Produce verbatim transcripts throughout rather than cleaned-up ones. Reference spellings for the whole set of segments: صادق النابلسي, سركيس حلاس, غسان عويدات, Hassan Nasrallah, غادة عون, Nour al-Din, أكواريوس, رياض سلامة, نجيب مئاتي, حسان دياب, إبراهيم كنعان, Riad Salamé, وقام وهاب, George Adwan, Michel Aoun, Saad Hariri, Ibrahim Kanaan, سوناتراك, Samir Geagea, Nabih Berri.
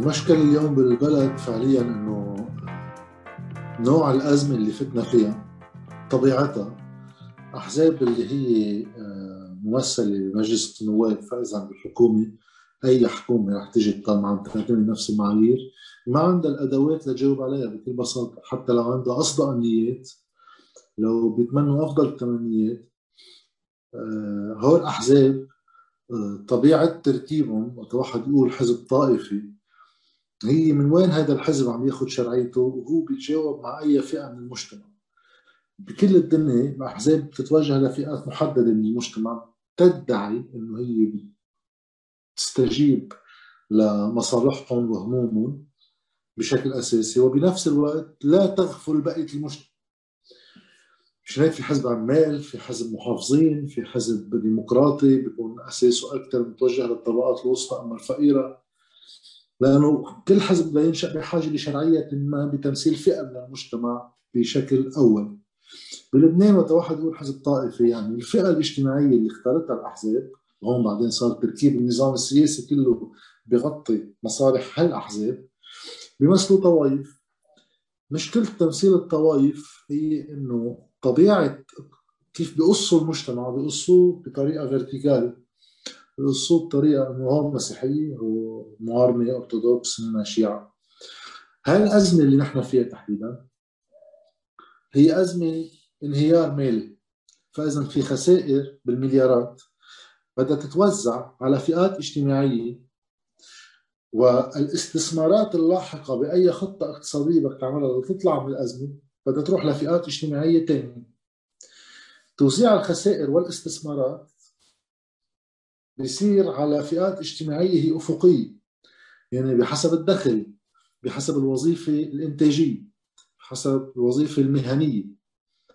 المشكلة اليوم بالبلد فعلياً إنه نوع الأزمة اللي فتنا فيها طبيعتها أحزاب اللي هي ممثلة لمجلس النواب فائزة بالحكومة، أي حكومة رح تجي طبعاً تعتمد نفس المعايير، ما عندها الأدوات لتجاوب عليها بكل بساطة. حتى لو عندها أصدق النيات، لو بيتمنوا أفضل التمنيات، هول أحزاب طبيعة ترتيبهم وقت واحد يقول حزب طائفي، هي من وين هذا الحزب عم ياخد شرعيته وهو بيتجاوب مع أي فئة من المجتمع. بكل الدنيا الأحزاب بتتوجه لفئات محددة من المجتمع، تدعي إنه هي تستجيب لمصالحهم وهمومهم بشكل أساسي، وبنفس الوقت لا تغفل بقية المجتمع. مش هيك في حزب عمال، في حزب محافظين، في حزب ديمقراطي بيكون أساسه أكثر متوجه للطبقات الوسطى أما الفقيرة، لأنه كل حزب بده ينشأ بحاجة لشرعية ما بتمثيل فئة من المجتمع بشكل أول. بلبنان وتوحد يقول حزب طائفي، يعني الفئة الاجتماعية اللي اختارتها الأحزاب، وهم بعدين صار تركيب النظام السياسي كله بغطي مصالح هالأحزاب، بيمثلوا طوائف. مشكلة تمثيل الطوائف هي إنه طبيعة كيف بيقصوا المجتمع، بيقصوه بطريقة فيرتيكال، بيقصوه بطريقة إنه هو مسيحي ومعارمة أرثوذكس من شيعة. هالأزمة اللي نحن فيها تحديدا هي أزمة انهيار مالي، فإذا في خسائر بالمليارات بدها تتوزع على فئات اجتماعية، والاستثمارات اللاحقة بأي خطة اقتصادية بدك تعملها لتطلع من الأزمة بدها تروح لفئات اجتماعية تانية. توزيع الخسائر والاستثمارات بيصير على فئات اجتماعية هي أفقية، يعني بحسب الدخل، بحسب الوظيفة الإنتاجية، بحسب الوظيفة المهنية،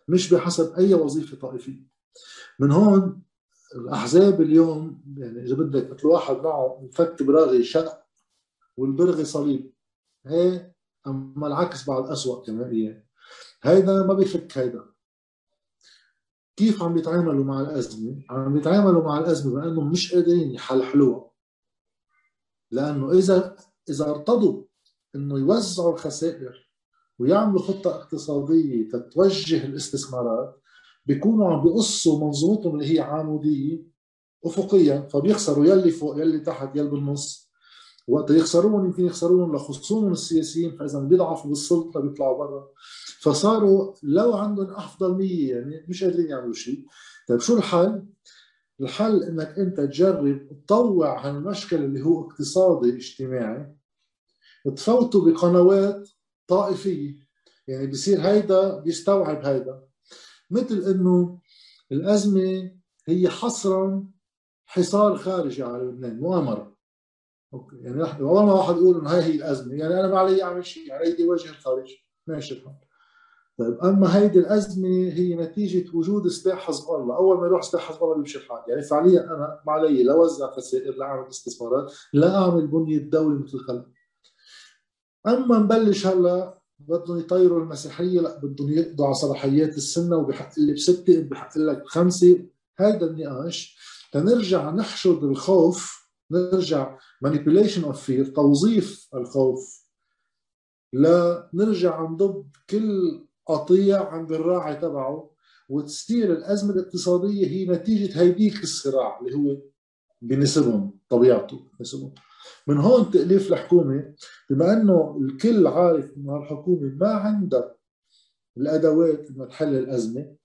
مش بحسب أي وظيفة طائفية. من هون الأحزاب اليوم، يعني إذا بدك مثل واحد معه فك براغي شق والبرغي صليب، هي أما العكس بعد أسوأ كمان. يعني هيدا ما بيفك هيدا. كيف عم بيتعاملوا مع الأزمة؟ عم بيتعاملوا مع الأزمة بأنهم مش قادرين يحلحلوها، لأنه إذا إذا ارتضوا إنه يوزعوا الخسائر ويعملوا خطة اقتصادية تتوجه الاستثمارات، بيكونوا عم بيقصوا منظومتهم اللي هي عامودية أفقية، فبيخسروا يلي فوق يلي تحت يلي بالنص. وقت يخسرون يمكن يخسرون لخصومهم السياسيين، فإذا بيضعفوا بالسلطة بيطلعوا برا، فصاروا لو عندهم أفضلية يعني مش قادرين يعملوا شيء. طيب شو الحل؟ الحل إنك أنت تجرب تطوع هالمشكلة اللي هو اقتصادي اجتماعي تفوته بقنوات طائفية، يعني بيصير هيدا بيستوعب هيدا. مثل إنه الأزمة هي حصرا حصار خارجي على لبنان، مؤامرة. أوكي، يعني والله ما واحد يقول إنه هاي هي الأزمة، يعني أنا ما علي أعمل شيء، علي وجه الخارج، ماشي الحال. طيب أما هيدي الأزمة هي نتيجة وجود سلاح حزب الله، أول ما يروح سلاح حزب الله بيمشي الحال. يعني فعليا أنا ما علي لا وزع خسائر، لا أعمل استثمارات، لا أعمل بنية دولة مثل الخلق. أما نبلش هلا بدهم يطيروا المسيحية، لا بدهم يقضوا على صلاحيات السنة، وبحق اللي بستة بحق لك بخمسة. هيدا النقاش تنرجع نحشد الخوف، نرجع manipulation of fear، توظيف الخوف، لا نرجع نضب كل قطيع عند الراعي تبعه، وتصير الأزمة الاقتصادية هي نتيجة هيديك الصراع اللي هو بنسبهم طبيعته بنسبهم. من هون تأليف الحكومة، بما أنه الكل عارف أنه الحكومة ما عندها الأدوات أنها تحل الأزمة،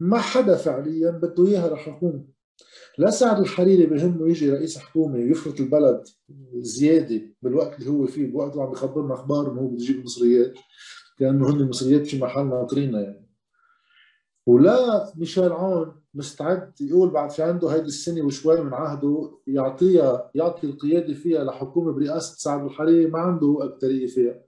ما حدا فعلياً بده إياها الحكومة. لا سعد الحريري بهمه يجي رئيس حكومة يفرط البلد زيادة بالوقت اللي هو فيه، الوقت اللي عم بيخبرنا أخبار أنه هو بده يجيب مصريات، لأنه هن المصريات في محل ناطرينا يعني. ولا ميشيل عون مستعد يقول بعد في عنده هيدي السنة وشوي من عهده يعطيها يعطي القيادة فيها لحكومة برئاسة سعد الحريري، ما عنده أكترية فيها.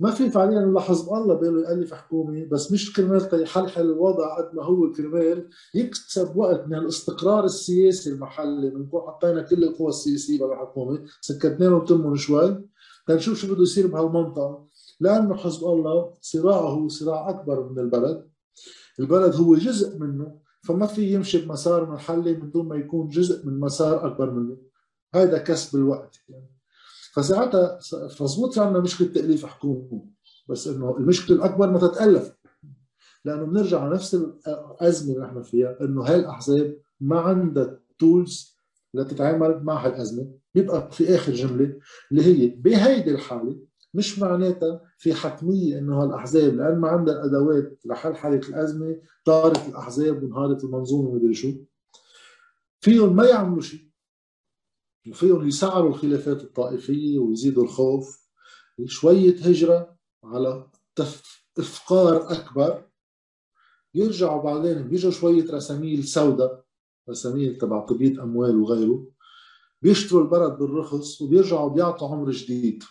ما في فعليا إلا حزب الله بيقولوا يألف حكومة، بس مش كرمال يحلحل الوضع قد ما هو كرمال يكسب وقت من الاستقرار السياسي المحلي. بنكون حطينا كل القوى السياسية بالحكومة، سكتناهم تمهم شوي تنشوف شو بده يصير بهالمنطقة، لأنه حزب الله صراعه هو صراع أكبر من البلد، البلد هو جزء منه، فما في يمشي بمسار محلي من دون ما يكون جزء من مسار أكبر منه. هذا كسب الوقت يعني. فساعتها مضبوط صار لنا مشكله تاليف حكومه، بس انه المشكله الاكبر ما تتالف، لانه بنرجع على نفس الازمه اللي نحن فيها، انه هاي الاحزاب ما عندها التولز لتتعامل مع هالازمه. بيبقى في اخر جمله اللي هي بهيدي الحاله مش معناتها في حتميه انه هالاحزاب لان ما عندها الادوات لحل حاله الازمه طارت الاحزاب وانهارت المنظومه ومدري شو. فيهم ما يعملوا شيء وفيهم يسعروا الخلافات الطائفيه ويزيدوا الخوف وشويه هجره على افقار اكبر، يرجعوا بعدين بيجوا شويه رساميل سوداء، رساميل تبع تبييض اموال وغيره، بيشتروا البلد بالرخص وبيرجعوا بيعطوا عمر جديد.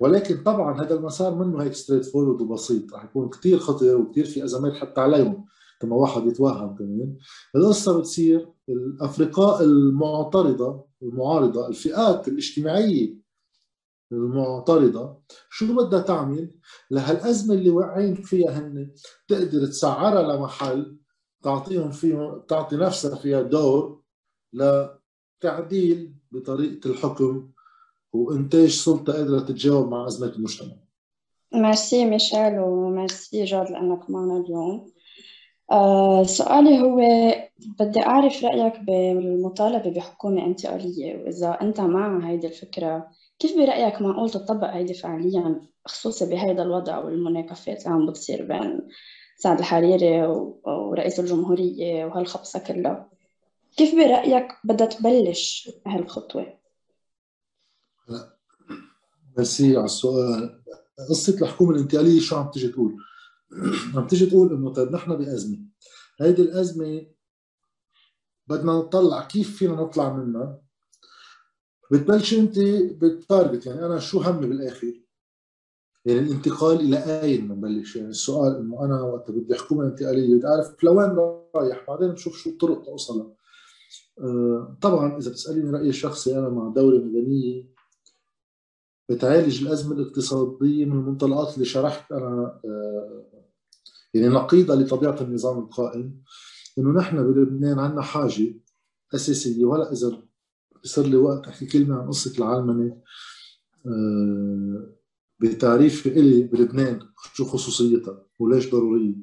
ولكن طبعا هذا المسار منه هيك ستريت فورورد وبسيط، رح يكون كثير خطير وكثير في ازمات حتى عليهم، لما واحد يتوهم كمان القصه بتصير الافرقاء المعترضه المعارضه، الفئات الاجتماعيه المعترضه شو بدها تعمل لهالازمه اللي واقعين فيها هن، تقدر تسعرها لمحل تعطيهم فيهم، تعطي نفسها فيها دور لتعديل بطريقه الحكم وانتاج سلطه قادره تتجاوب مع ازمات المجتمع. ميرسي ميشيل وميرسي جورج لانك معنا اليوم. أه سؤالي هو بدي أعرف رأيك بالمطالبة بحكومة انتقالية، وإذا أنت مع هيدي الفكرة كيف برأيك معقول تطبق هيدي فعلياً، خصوصاً بهيدا الوضع والمناكفات اللي عم بتصير بين سعد الحريري ورئيس الجمهورية وهالخبصة كلها؟ كيف برأيك بدها تبلش هالخطوة؟ لا ميرسي على السؤال. قصة الحكومة الانتقالية شو عم تيجي تقول؟ عم تيجي تقول انه طيب نحن بازمه، هيدي الازمه بدنا نطلع كيف فينا نطلع منها. بتبلش انت بالتارجت، يعني انا شو همي بالاخير؟ يعني الانتقال الى اين بنبلش؟ يعني السؤال انه انا وقت بدي حكومه انتقاليه بدي اعرف لوين رايح، بعدين بشوف شو الطرق توصلها. أه طبعا اذا بتساليني رايي الشخصي انا مع دوله مدنيه بتعالج الأزمة الاقتصادية من المنطلقات اللي شرحت أنا، يعني نقيضة لطبيعة النظام القائم، إنه نحن بلبنان عندنا حاجة أساسية. وهلا إذا بصير لي وقت أحكي كلمة عن قصة العلمنة بتعريف إلي بلبنان شو خصوصيتها وليش ضرورية،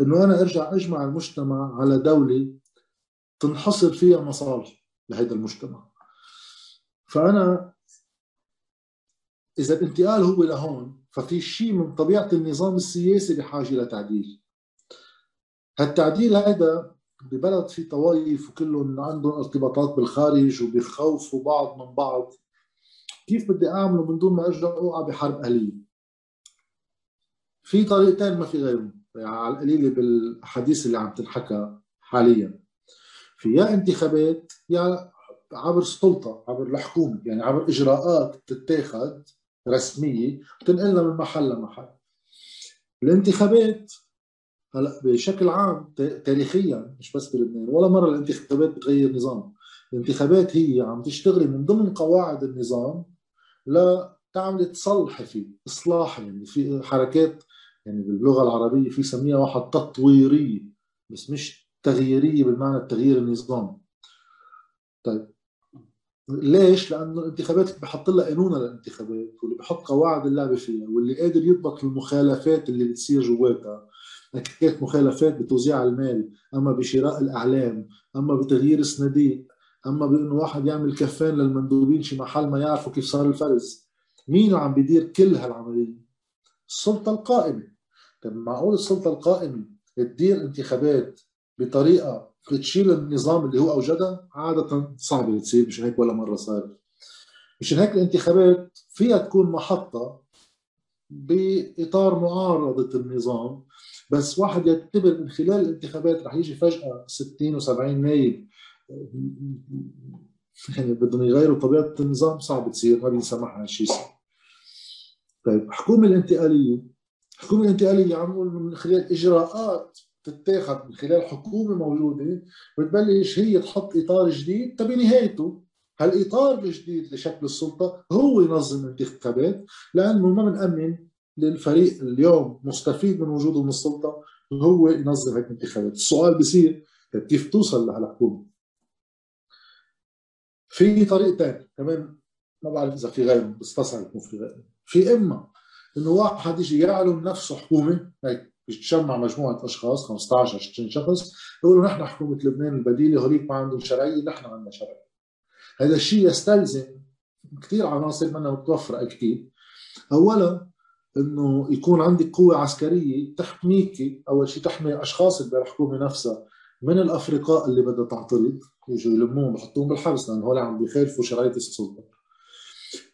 إنه أنا أرجع أجمع المجتمع على دولة تنحصر فيها مصالح لهذا المجتمع. فأنا إذا الانتقال هو لهون ففي شيء من طبيعة النظام السياسي بحاجة لتعديل. هالتعديل هذا ببلد فيه طوائف وكلهم عندهم ارتباطات بالخارج وبيخوفوا بعض من بعض، كيف بدي أعمله من دون ما أرجع أوقع بحرب أهلية؟ في طريقتين ما في غيرهم يعني على القليلة بالحديث اللي عم تنحكى حاليا، في يا انتخابات يا عبر سلطة، عبر الحكومة، يعني عبر إجراءات تتاخذ رسمية بتنقلنا من محل لمحل. الانتخابات هلا بشكل عام تاريخيا مش بس بلبنان ولا مرة الانتخابات بتغير نظام، الانتخابات هي عم تشتغل من ضمن قواعد النظام لتعمل تصلح فيه، إصلاح، يعني في حركات يعني باللغة العربية في سميها واحد تطويرية بس مش تغييرية بالمعنى التغيير النظام. طيب ليش؟ لأنه الانتخابات اللي بحط لها قانونها للانتخابات واللي بحط قواعد اللعبة فيها واللي قادر يضبط المخالفات اللي بتصير جواتها، كانت مخالفات بتوزيع المال، أما بشراء الأعلام، أما بتغيير الصناديق، أما بأنه واحد يعمل كفان للمندوبين شي محل ما يعرفوا كيف صار الفرز. مين عم بيدير كل هالعملية؟ السلطة القائمة. طيب معقول السلطة القائمة تدير انتخابات بطريقة بتشيل النظام اللي هو اوجدها؟ عادة صعبة تصير، مش هيك ولا مرة صارت. مشان هيك الانتخابات فيها تكون محطة بإطار معارضة النظام، بس واحد يعتبر من خلال الانتخابات رح يجي فجأة ستين وسبعين نايب يعني بدهم يغيروا طبيعة النظام، صعب تصير، ما بينسمح هالشيء. طيب الحكومة الانتقالية، الحكومة الانتقالية عم نقول من خلال إجراءات تتاخذ من خلال حكومه موجوده بتبلش هي تحط اطار جديد، طب بنهايته هالاطار الجديد لشكل السلطه هو ينظم الانتخابات، لانه ما بنامن للفريق اليوم مستفيد من وجوده من السلطه هو ينظم هيك انتخابات. السؤال بصير كيف توصل لهالحكومه؟ في طريقتين كمان ما بعرف اذا في غير، بستصعب يكون في غير. في اما انه واحد يجي يعلن نفسه حكومه، هيك بتجمع مجموعه اشخاص خمسطعش عشرين شخص يقولوا نحن حكومه لبنان البديله، هوليك ما عندهم شرعيه نحن عندنا شرعيه. هذا الشيء يستلزم كثير عناصر منها متوفره اكيد. اولا انه يكون عندك قوه عسكريه تحميكي، اول شيء تحمي اشخاص اللي بالحكومه نفسها من الافرقاء اللي بدها تعترض، يجوا يلموهم بحطوهم بالحبس لانه هول عم بيخالفوا شرعيه السلطه،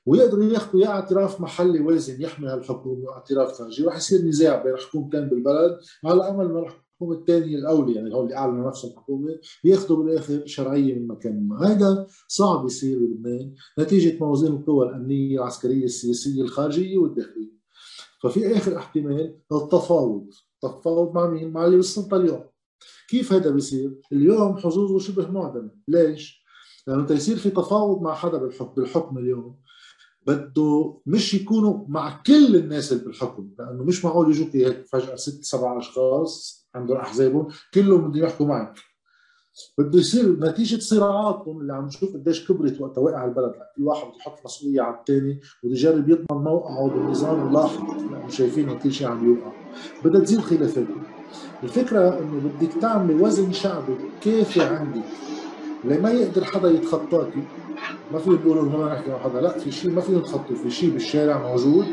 ويقدروا ياخذوا يا اعتراف محلي وازن يحمي هالحكومه واعتراف خارجي، رح يصير نزاع بين حكومتين بالبلد على امل ما الحكومه الثانيه الاولى، يعني هول اللي اعلنوا نفس الحكومه ياخذوا بالاخر شرعيه من مكان ما. هذا صعب يصير بلبنان نتيجه موازين القوى الامنيه العسكريه السياسيه الخارجيه والداخليه. ففي اخر احتمال التفاوض، التفاوض مع مين؟ مع اللي بالسلطه اليوم. كيف هذا بيصير؟ اليوم حظوظه شبه معدمه، ليش؟ لانه تيصير في تفاوض مع حدا بالحكم اليوم بده مش يكونوا مع كل الناس اللي بالحكم، لانه مش معقول يجوك هيك فجاه ست سبع اشخاص عندهم احزابهم كلهم بدهم يحكوا معك. بده يصير نتيجه صراعاتهم اللي عم نشوف قديش كبرت وقت وقع البلد، كل واحد بده يحط مسؤوليه على الثاني وبده يجرب يضمن موقعه بالنظام اللاحق، لانه شايفين كل شيء عم يوقع. بدها تزيد خلافات. الفكره انه بدك تعمل وزن شعبي كافي عندك لما يقدر حدا يتخطاكي. ما فيهم يقولوا ما نحكي مع حدا، لا، في شيء ما فيهم يتخطوا، في شيء بالشارع موجود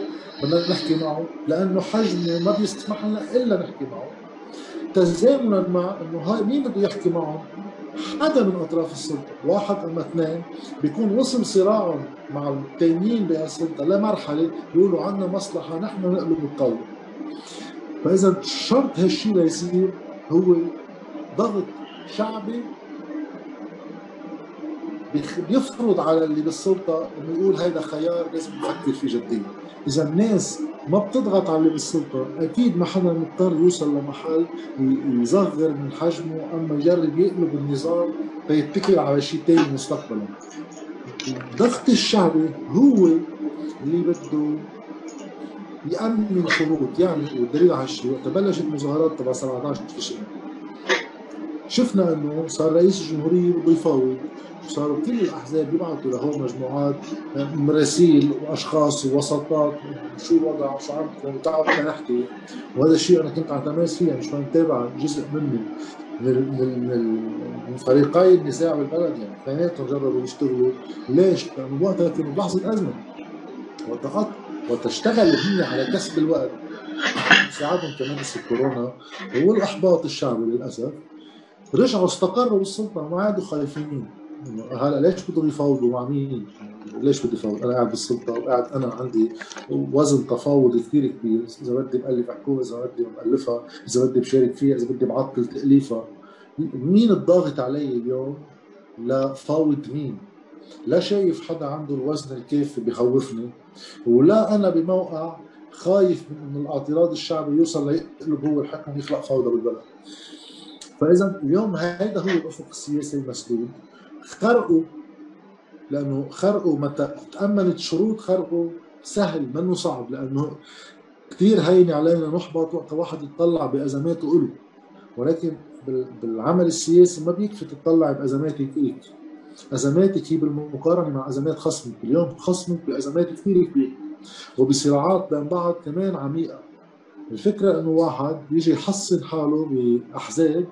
بدنا نحكي معه لانه حجمه ما بيسمح لنا الا نحكي معه. تزامنا مع انه هاي مين بده يحكي معهم؟ حدا من اطراف السلطه، واحد اما اثنين، بيكون وصل صراعهم مع التانيين بهالسلطه لمرحله بيقولوا عنا مصلحه نحن نقلب القوه. فاذا شرط هالشيء ليصير هو ضغط شعبي بيفرض على اللي بالسلطه انه يقول هيدا خيار لازم نفكر فيه جديا. اذا الناس ما بتضغط على اللي بالسلطه اكيد ما حدا مضطر يوصل لمحل يصغر من حجمه اما يجرب يقلب النظام فيتكل على شيء ثاني مستقبلا. الضغط الشعبي هو اللي بده يأمن شروط، يعني والدليل على هالشيء وقت بلشت مظاهرات تبع سبعطعش تشرين شفنا انه صار رئيس الجمهوريه بده يفاوض، صاروا كل الاحزاب يبعثوا لهون مجموعات مراسيل واشخاص ووسطات شو الوضع وشو عم تعرف نحكي. وهذا الشيء انا كنت عم تماس فيه، مش فاهم تابع جزء منه من فريقي النزاع بالبلد، يعني اثنيناتهم جربوا يشتغلوا. ليش؟ لانه وقتها كانوا بلحظه ازمه وقت وتشتغل هي على كسب الوقت. ساعدهم كمان الكورونا هو الاحباط الشعبي للاسف، رجعوا استقروا بالسلطه وما عادوا خايفين. هلا ليش بدهم يفاوضوا مع مين؟ ليش بدي فاوض؟ انا قاعد بالسلطه وقاعد انا عندي وزن تفاوض كثير كبير، اذا بدي بالف حكومه، اذا بدي بالفها، اذا بدي بشارك فيها، اذا بدي بعطل تاليفها. مين الضاغط علي اليوم لفاوض مين؟ لا شايف حدا عنده الوزن الكافي بخوفني، ولا انا بموقع خايف من انه الاعتراض الشعبي يوصل ليقلب هو الحكم ويخلق فوضى بالبلد. فاذا اليوم هذا هو الافق السياسي المسدود. خرقوا لانه خرقوا متى تامنت شروط، خرقوا سهل منه صعب، لانه كثير هين علينا نحبط وقت واحد يتطلع بازماته له، ولكن بالعمل السياسي ما بيكفي تتطلع بازماتك الك. ازماتك هي بالمقارنه مع ازمات خصمك، اليوم خصمك بازمات كثير كبيره وبصراعات بين بعض كمان عميقه. الفكره انه واحد بيجي يحصن حاله باحزاب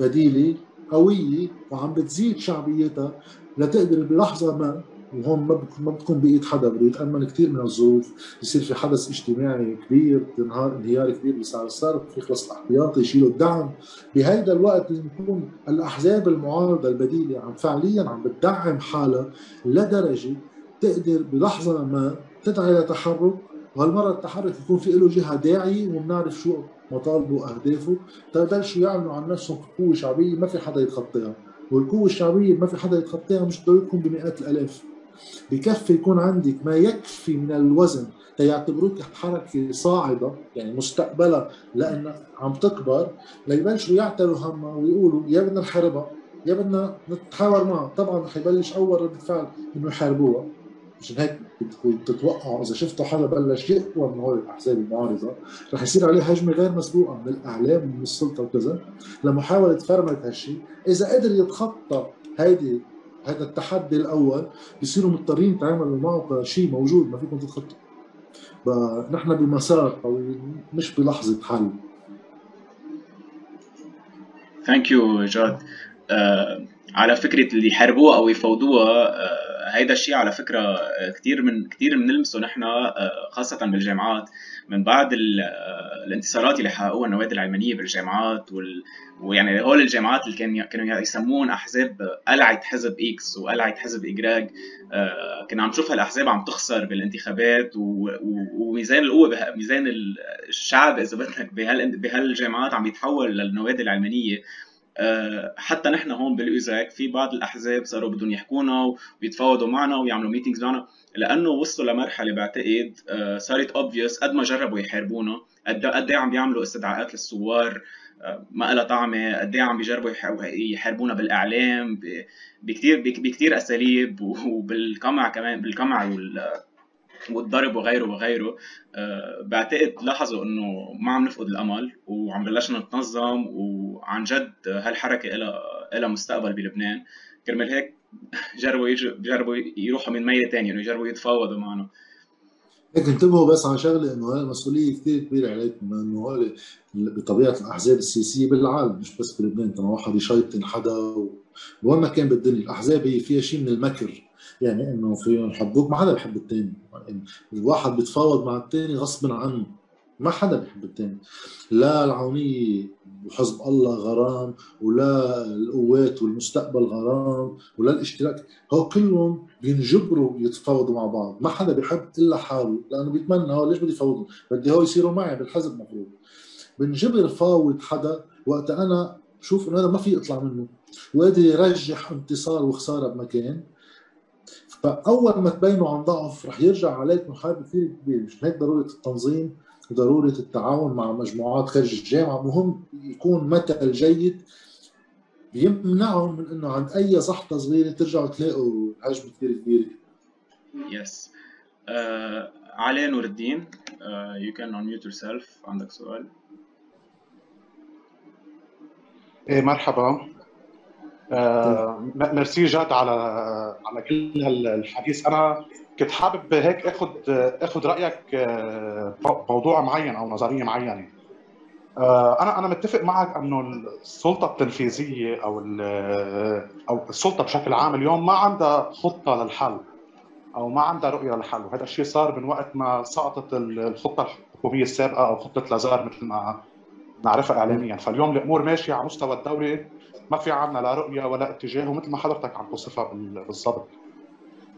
بديله قويه وعم بتزيد شعبيتها لتقدر بلحظه ما، وهون ما بتكون بايد حدا، بده يتامن كثير من الظروف، يصير في حدث اجتماعي كبير، تنهار انهيار كبير بسعر الصرف، يخلص الاحتياطي، يشيلوا الدعم. بهيدا الوقت لازم تكون الاحزاب المعارضه البديله عم فعليا عم بتدعم حالها لدرجه تقدر بلحظه ما تدعي لتحرك، وهالمره التحرك يكون في له جهه داعيه وبنعرف شو مطالبه واهدافه، تبلشوا يعملوا عن نفسهم قوه شعبيه ما في حدا يتخطاها، والقوه الشعبيه ما في حدا يتخطاها مش ضروري تكون بمئات الالاف. بكفي يكون عندك ما يكفي من الوزن تيعتبروك حركه صاعده، يعني مستقبلها لان عم تكبر، ليبلشوا يعتلوا همها ويقولوا يا بدنا نحاربها يا بدنا نتحاور معها. طبعا رح يبلش اول رد فعل انه يحاربوها، مشان هيك بتتوقعوا اذا شفتوا حدا بلش يقوى من هول الاحزاب المعارضه رح يصير عليه هجمه غير مسبوقه من الاعلام ومن السلطه وكذا لمحاوله فرمله هالشيء. اذا قدر يتخطى هيدي هذا التحدي الاول بيصيروا مضطرين يتعاملوا معه كشيء موجود، ما فيكم تتخطوا. نحن بمسار او مش بلحظه حل. ثانك يو جاد. على فكره اللي يحاربوها او يفوضوها هيدا الشيء على فكره كثير من كثير بنلمسه نحن خاصه بالجامعات، من بعد الانتصارات اللي حققوها النوادي العلمانيه بالجامعات وال... ويعني هول الجامعات اللي كانوا كانوا يسمون احزاب قلعه حزب اكس وقلعه حزب اجراج، كنا عم نشوف هالاحزاب عم تخسر بالانتخابات و... و... وميزان القوه بها... ميزان الشعب اذا بدك بهال... بهالجامعات عم يتحول للنوادي العلمانيه. حتى نحن هون بالأوزاك في بعض الأحزاب صاروا بدهم يحكونا ويتفاوضوا معنا ويعملوا ميتينجز معنا، لأنه وصلوا لمرحلة بعتقد صارت obvious قد ما جربوا يحاربونا، قد عم بيعملوا استدعاءات للثوار ما لها طعمه، قد ايه عم بيجربوا يحاربونا بالإعلام بكثير بكثير أساليب وبالقمع كمان، بالقمع وال والضرب وغيره وغيره. أه بعتقد لاحظوا انه ما عم نفقد الامل وعم بلشنا نتنظم، وعن جد هالحركه لها لها مستقبل بلبنان. كرمال هيك جربوا يجربوا يروحوا من ميله ثانيه، انه يجربوا يتفاوضوا معنا. لكن انتبهوا بس على شغله، انه هاي المسؤوليه كثير كبيره عليكم، انه هاي بطبيعه الاحزاب السياسيه بالعالم مش بس بلبنان، لما واحد يشيطن حدا وين ما كان بالدنيا، الاحزاب هي فيها شيء من المكر، يعني انه فيهم يحبوك، ما حدا بيحب الثاني، يعني الواحد بيتفاوض مع الثاني غصب عنه، ما حدا بيحب الثاني، لا العونيه وحزب الله غرام، ولا القوات والمستقبل غرام، ولا الاشتراك، هو كلهم بينجبروا يتفاوضوا مع بعض، ما حدا بيحب الا حاله، لانه بيتمنى هو ليش بدي فاوضهم؟ بدي هو يصيروا معي بالحزب مفروض. بنجبر فاوض حدا وقت انا بشوف انه هذا ما في اطلع منه، وقادر يرجح انتصار وخساره بمكان، فاول ما تبينوا عن ضعف رح يرجع عليكم حرب كثير كبير. مش هيك ضروره التنظيم وضروره التعاون مع مجموعات خارج الجامعه، مهم يكون متى جيد بيمنعهم من انه عند اي صحطه صغيره ترجعوا تلاقوا هجمه كثير كبيره. يس. علي نور الدين، يو كان انميوت يور سيلف، عندك سؤال؟ ايه مرحبا. آه ميرسي جاد على على كل هالحديث. انا كنت حابب هيك اخذ اخذ رايك بموضوع معين او نظريه معينه. آه انا انا متفق معك انه السلطه التنفيذيه او او السلطه بشكل عام اليوم ما عندها خطه للحل او ما عندها رؤيه للحل، وهذا الشيء صار من وقت ما سقطت الخطه الحكوميه السابقه او خطه لازار مثل ما نعرفها اعلاميا. فاليوم الامور ماشيه على مستوى الدوله، ما في عنا لا رؤيه ولا اتجاه، ومثل ما حضرتك عم توصفها بالضبط.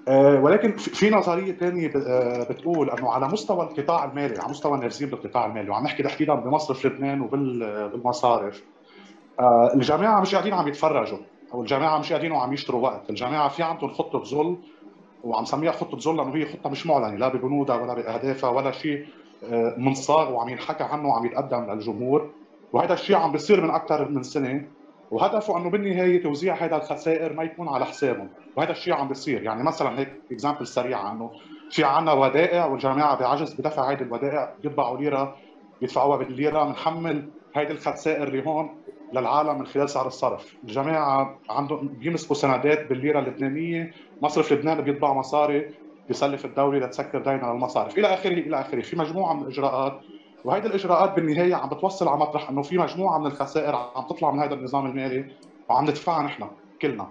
أه ولكن في نظريه ثانيه بتقول انه على مستوى القطاع المالي، على مستوى النرزيم بالقطاع المالي، وعم نحكي تحديدا بمصرف لبنان وبالمصارف، أه الجماعه مش قاعدين عم يتفرجوا، او الجماعه مش قاعدين وعم يشتروا وقت، الجماعه في عندهم خطه ذل، وعم سميها خطه ذل لانه هي خطه مش معلنه لا ببنودها ولا باهدافها ولا شيء، أه منصاغ وعم ينحكى عنه وعم يتقدم للجمهور، وهذا الشيء عم بيصير من اكثر من سنه، وهدفه انه بالنهايه توزيع هذا الخسائر ما يكون على حسابهم، وهذا الشيء عم بيصير. يعني مثلا هيك اكزامبل سريعه، انه في عندنا ودائع والجماعه بعجز بدفع هيدي الودائع، بيطبعوا ليره بيدفعوها بالليره، بنحمل هيدي الخسائر اللي هون للعالم من خلال سعر الصرف. الجماعه عندهم بيمسكوا سندات بالليره اللبنانيه، مصرف لبنان بيطبع مصاري بيسلف الدوله لتسكر دينها للمصارف، الى اخره الى اخره، في مجموعه من الاجراءات، وهيدي الاجراءات بالنهايه عم بتوصل على مطرح انه في مجموعه من الخسائر عم تطلع من هذا النظام المالي وعم ندفعها نحن كلنا.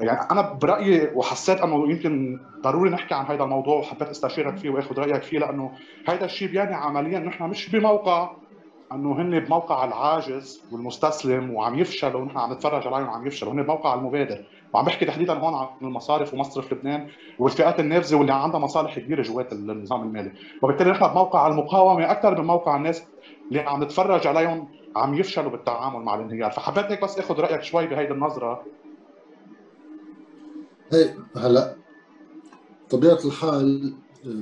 يعني انا برايي وحسيت انه يمكن ضروري نحكي عن هذا الموضوع، وحبيت استشيرك فيه واخذ رايك فيه، لانه هذا الشيء بيعني عمليا نحن مش بموقع انه هن بموقع العاجز والمستسلم وعم يفشلوا ونحن عم نتفرج عليهم وعم يفشلوا، هن بموقع المبادر، وعم بحكي تحديدا هون عن المصارف ومصرف لبنان والفئات النافذه واللي عندها مصالح كبيره جوات النظام المالي، وبالتالي نحن بموقع المقاومه اكثر من موقع الناس اللي عم نتفرج عليهم عم يفشلوا بالتعامل مع الانهيار. فحبيت هيك بس اخذ رايك شوي بهيدي النظره. هي هلا طبيعه الحال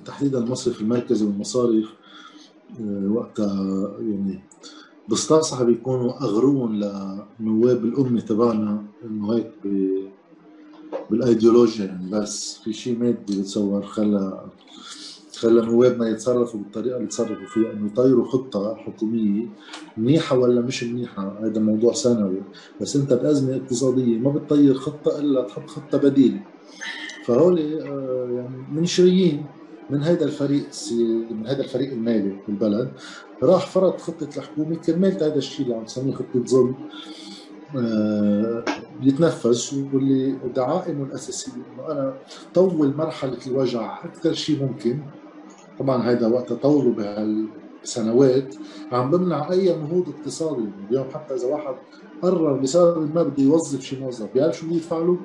تحديدا المصرف المركزي والمصارف وقتها يعني بستصعب يكونوا اغرون لنواب الامه تبعنا انه هيك بالايديولوجيا، يعني بس في شيء مادي بتصور خلى تخلى النواب ما يتصرفوا بالطريقه اللي تصرفوا فيها، انه يطيروا خطه حكوميه منيحه ولا مش منيحه، هذا موضوع ثانوي، بس انت بازمه اقتصاديه ما بتطير خطه الا تحط خطه بديله. فهول يعني منشريين من هذا الفريق من هذا الفريق المالي بالبلد راح فرض خطه الحكومه كرمال هذا الشيء اللي عم نسميه خطه ظلم يتنفذ، واللي دعائمه الاساسيه انه انا طول مرحله الوجع اكثر شيء ممكن. طبعا هذا وقت طوله بهالسنوات عم بمنع اي نهوض اقتصادي. اليوم حتى اذا واحد قرر بسبب ما بده يوظف شي موظف، بيعرف شو بده يدفع له؟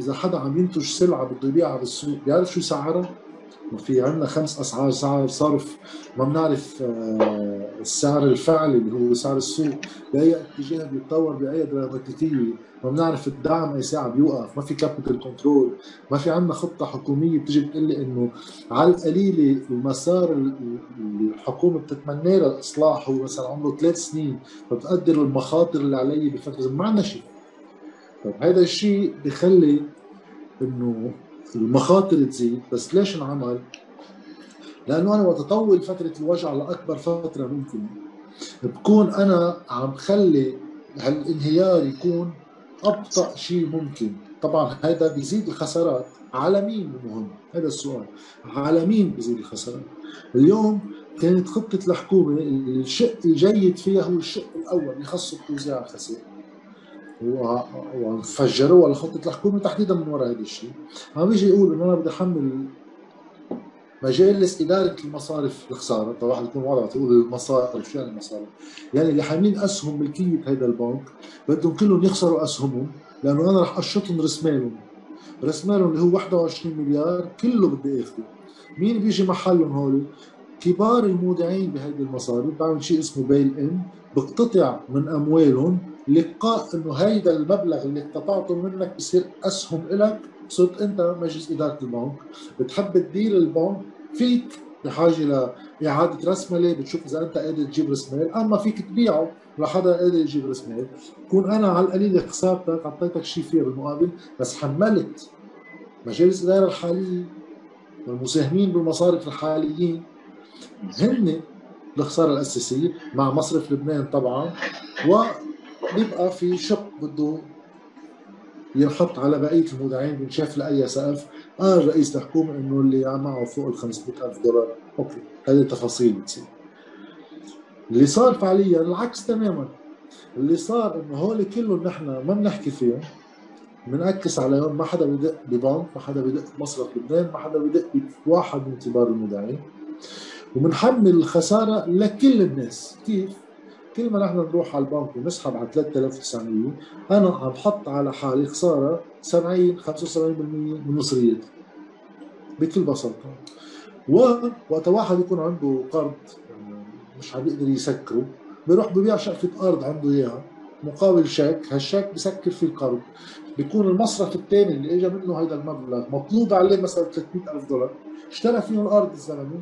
اذا حدا عم ينتج سلعه بده يبيعها بالسوق، بيعرف شو سعرها؟ في عندنا خمس اسعار سعر صرف، ما بنعرف السعر الفعلي اللي هو سعر السوق، باي اتجاه بيتطور، باي دراماتيكيه، ما بنعرف الدعم اي ساعه بيوقف، ما في كابيتال كنترول، ما في عندنا خطه حكوميه بتجي بتقول لي انه على القليله المسار اللي الحكومه بتتمناه للاصلاح هو مثلا عمره ثلاث سنين، فبتقدر المخاطر اللي علي بفتره، ما عندنا شيء. طيب هذا الشيء بخلي انه المخاطر تزيد، بس ليش انعمل؟ لانه انا وقت اطول فتره الوجع لاكبر فتره ممكن بكون انا عم خلي هالانهيار يكون ابطا شيء ممكن. طبعا هذا بيزيد الخسارات على مين؟ المهم هذا السؤال، على مين بيزيد الخسارات؟ اليوم كانت خطه الحكومه الشق الجيد فيها هو الشق الاول يخص توزيع الخسائر، وفجروها لخطه الحكومه تحديدا من وراء هذا الشيء. عم بيجي يقول انه انا بدي احمل مجالس اداره المصارف الخساره، طبعا واحد يكون وضعه تقول المصارف، شو يعني المصارف؟ يعني اللي حاملين اسهم ملكيه هذا البنك بدهم كلهم يخسروا اسهمهم، لانه انا رح اشطهم راس مالهم، راس مالهم اللي هو واحد وعشرين مليار كله بدي اخذه. مين بيجي محلهم؟ هول كبار المودعين بهيدي المصارف بعمل شيء اسمه بيل ان، بقتطع من اموالهم لقاء انه هيدا المبلغ اللي اقتطعته منك بصير اسهم الك، صرت انت مجلس اداره البنك، بتحب تدير البنك، فيك بحاجه لاعاده راس مال، بتشوف اذا انت قادر تجيب راس مال، اما فيك تبيعه لحدا قادر يجيب راس مال، بكون انا على القليله خسارتك اعطيتك شيء فيها بالمقابل، بس حملت مجالس الاداره الحاليه والمساهمين بالمصارف الحاليين هن الخساره الاساسيه مع مصرف لبنان طبعا. و بيبقى في شق بده ينحط على بقيه المودعين بنشاف لاي سقف. قال رئيس الحكومه انه اللي معه فوق ال خمسمئة ألف دولار، اوكي هذه تفاصيل بتصير. اللي صار فعليا العكس تماما، اللي صار انه هول كلهم نحن ما بنحكي فيهم، بنعكس عليهم، ما حدا بدق ببنك، ما حدا بدق مصرف لبنان، ما حدا بدق بواحد من كبار المودعين، وبنحمل الخساره لكل الناس. كيف؟ كل ما نحن نروح على البنك ونسحب على ثلاثة آلاف وتسعمئة، انا عم بحط على حالي خساره سبعين خمسة وسبعين بالمئة من مصرياتي بكل بساطه. ووقت واحد يكون عنده قرض مش عم بيقدر يسكره، بيروح ببيع شقفه ارض عنده اياها مقابل شيك، هالشيك بسكر فيه القرض، بيكون المصرف الثاني اللي اجى منه هيدا المبلغ مطلوب عليه مثلا ثلاثمئة ألف دولار، اشترى فيه الارض الزلمه،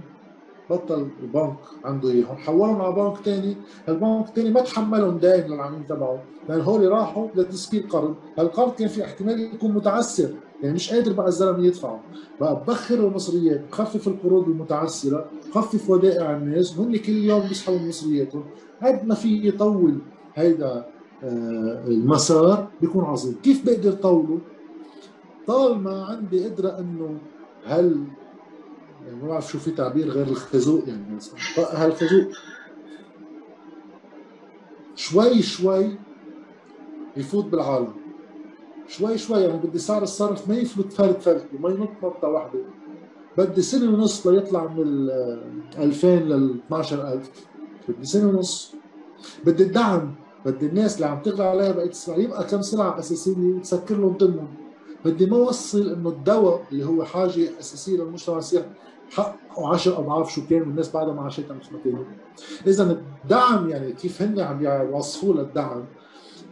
بطل البنك عنده اياهم، حولهم على بنك ثاني، البنك الثاني ما تحملهم داين للعميل تبعه، لان هول راحوا لتسكير قرض، هالقرض كان في احتمال يكون متعسر، يعني مش قادر بقى الزلمه يدفعه، بقى بخر المصريات، بخفف القروض المتعسره، بخفف ودائع الناس، وهم كل يوم بيسحبوا مصرياتهم، قد ما في يطول هيدا المسار بيكون عظيم. كيف بقدر طوله؟ طالما عندي قدره انه هل يعني ما بعرف شو في تعبير غير الخازوق، يعني هالخازوق شوي شوي يفوت بالعالم، شوي شوي، يعني بدي سعر الصرف ما يفلت فرد فرد وما ينط نطه واحده، بدي سنه ونص ليطلع من ال ألفين لل اثني عشر ألف، بدي سنه ونص، بدي الدعم، بدي الناس اللي عم تغلى عليها بقت السلع يبقى كم سلعه اساسيه تسكر لهم ضمنهم، بدي ما اوصل انه الدواء اللي هو حاجه اساسيه للمجتمع يصير حقه عشر اضعاف شو كان والناس بعدها ما عاشتها مثل ما كانوا. اذا الدعم يعني كيف هن عم يوصفوا للدعم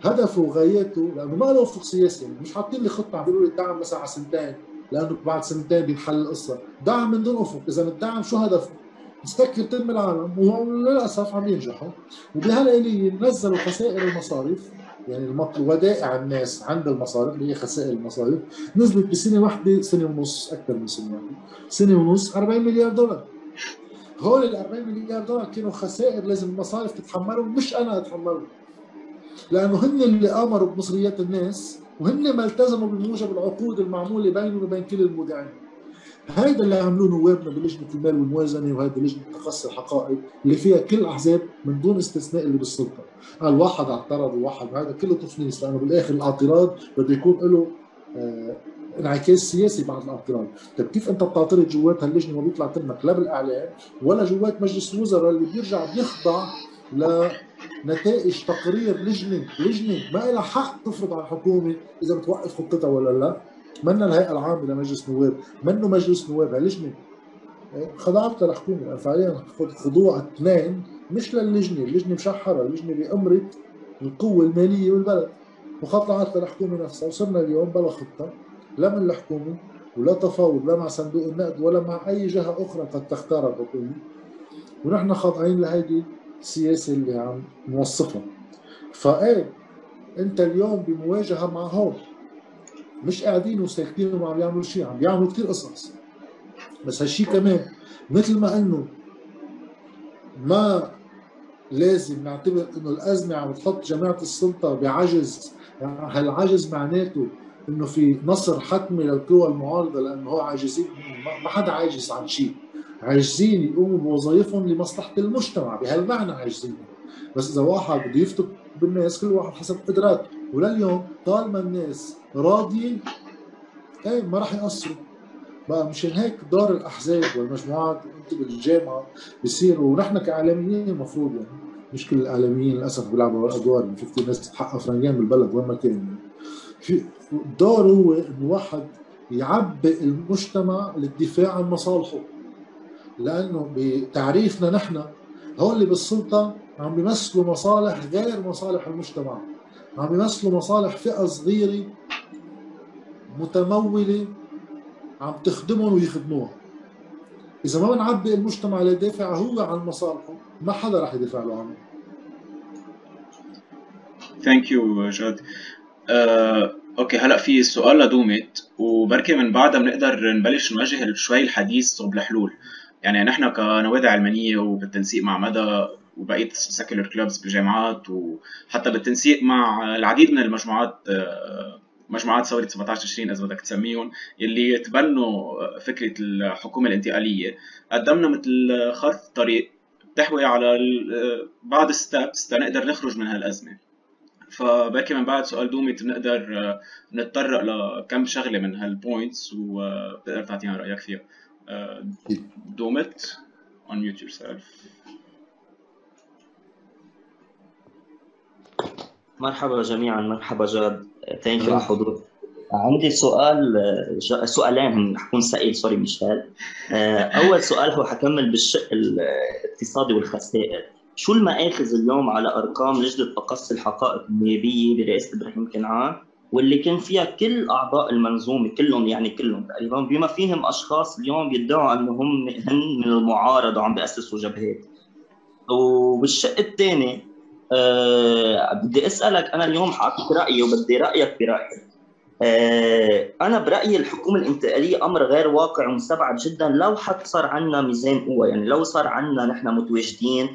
هدفه وغاياته، لانه ما له افق سياسي، يعني مش حاطين لي خطه عم بيقولوا لي الدعم مثلا على سنتين لانه بعد سنتين بينحل القصه، دعم من دون افق. اذا الدعم شو هدفه؟ يسكر تم العالم، وللاسف عم ينجحوا، وبهالاليه نزلوا خسائر المصارف يعني المطل ودائع الناس عند المصارف اللي هي خسائر المصارف نزلت بسنه واحده، سنه ونص، اكثر من سنه واحده، سنه ونص أربعين مليار دولار. هول ال أربعين مليار دولار كانوا خسائر لازم المصارف تتحملهم، مش انا اتحملهم، لانه هن اللي امروا بمصريات الناس وهن ما التزموا بموجب العقود المعموله بينهم وبين كل المودعين. هيدا اللي عملوه نوابنا بلجنه المال والموازنه، وهيدي لجنه تقصي الحقائق اللي فيها كل الاحزاب من دون استثناء اللي بالسلطه، قال واحد اعترض وواحد، هذا كله تفنيس، لانه بالاخر الاعتراض بده يكون له آه انعكاس سياسي بعد الاعتراض. طيب كيف انت بتعترض جوات هاللجنه وما بيطلع تمك لا بالاعلام ولا جوات مجلس الوزراء اللي بيرجع بيخضع لنتائج تقرير لجنه، لجنه ما لها حق تفرض على الحكومه اذا بتوقف خطتها ولا لا، منا الهيئه العامه لمجلس نواب، منه مجلس نواب، هاللجنه خضعت للحكومه فعليا، خضوع اثنين مش للجنه، اللجنه مشحره، اللجنه اللي امرت القوه الماليه والبلد وخضعت للحكومه نفسها، وصرنا اليوم بلا خطه لا من الحكومه ولا تفاوض لا مع صندوق النقد ولا مع اي جهه اخرى قد تختارها الحكومه، ونحن خاضعين لهيدي السياسه اللي عم نوصفها. فايه انت اليوم بمواجهه مع هون، مش قاعدين وساكتين وما عم يعملوا شيء، عم بيعملوا كثير قصص. بس هالشيء كمان مثل ما انه ما لازم نعتبر انه الازمه عم تحط جماعه السلطه بعجز، هالعجز معناته انه في نصر حتمي للقوى المعارضه، لانه هو عاجزين، ما حدا عاجز عن شيء، عاجزين يقوموا بوظائفهم لمصلحه المجتمع، بهالمعنى عاجزين. بس اذا واحد بده يفتك بالناس، كل واحد حسب قدراته، ولليوم طالما الناس راضيين اي ما راح يقصروا. بقى مشان هيك دار الاحزاب والمجموعات انت بالجامعه بصيروا، ونحن كاعلاميين المفروض، يعني مش كل الاعلاميين للاسف بيلعبوا هالادوار، بنشوف كثير ناس بتحقق فرنجان بالبلد وين ما كان. في الدور هو انه واحد يعبئ المجتمع للدفاع عن مصالحه، لانه بتعريفنا نحن هول اللي بالسلطه عم بيمثلوا مصالح غير مصالح المجتمع، عم بيمثلوا مصالح فئه صغيره متموله عم تخدمهم ويخدموها. اذا ما بنعبئ المجتمع ليدافع هو عن مصالحه، ما حدا رح يدافع له عنه. ثانك يو جاد. اوكي هلا في سؤال لدومت، وبركي من بعدها بنقدر نبلش نوجه شوي الحديث صوب الحلول. يعني نحن كنوادي علمانيه وبالتنسيق مع مدى وبقيه سكيولر كلوبز بالجامعات، وحتى بالتنسيق مع العديد من المجموعات، مجموعات ثوره سبعطعش تشرين اذا بدك تسميهم، اللي تبنوا فكره الحكومه الانتقاليه، قدمنا مثل خارطه طريق بتحوي على بعض الستبس تنقدر نخرج من هالازمه. فبركي من بعد سؤال دومت بنقدر نتطرق لكم شغله من هالبوينتس وبتقدر تعطينا رايك فيها. دومت unmute yourself. مرحبا جميعا، مرحبا جاد، ثانك يو على الحضور. عندي سؤال، سؤالين رح كون سائل سوري ميشيل. اول سؤال هو حكمل بالشق الاقتصادي والخسائر. شو المآخذ اليوم على أرقام لجنة تقصي الحقائق النيابية برئاسة إبراهيم كنعان، واللي كان فيها كل أعضاء المنظومة كلهم، يعني كلهم تقريبا، بما فيهم أشخاص اليوم بيدعوا أنهم هن من المعارضة وعم بيأسسوا جبهات؟ وبالشق الثاني أه بدي أسألك، أنا اليوم حاعطيك رأيي وبدي رأيك برأيي. أه أنا برأيي الحكومة الانتقالية أمر غير واقع ومستبعد جدا لو حتى صار عندنا ميزان قوة، يعني لو صار عندنا نحن متواجدين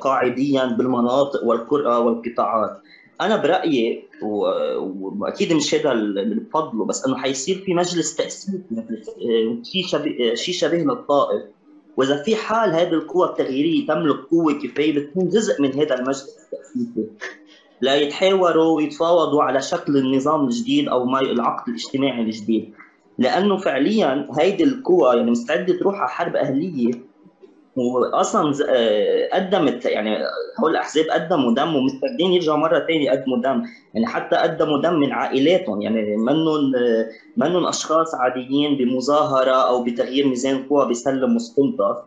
قاعديا بالمناطق والقرى والقطاعات. انا برايي واكيد مش هذا اللي بفضله، بس انه حيصير في مجلس تاسيسي شيء شيء شبيه للطائف، واذا في حال هذه القوى التغييريه تملك قوه كفايه بتكون جزء من هذا المجلس التاسيسي، لا يتحاوروا ويتفاوضوا على شكل النظام الجديد او ما العقد الاجتماعي الجديد، لانه فعليا هذه القوى يعني مستعده تروح على حرب اهليه، واصلا قدمت يعني هول الاحزاب قدموا دم ومستعدين يرجعوا مره ثانيه يقدموا دم، يعني حتى قدموا دم من عائلاتهم، يعني منهم منهم اشخاص عاديين بمظاهره او بتغيير ميزان قوى بيسلموا السلطه،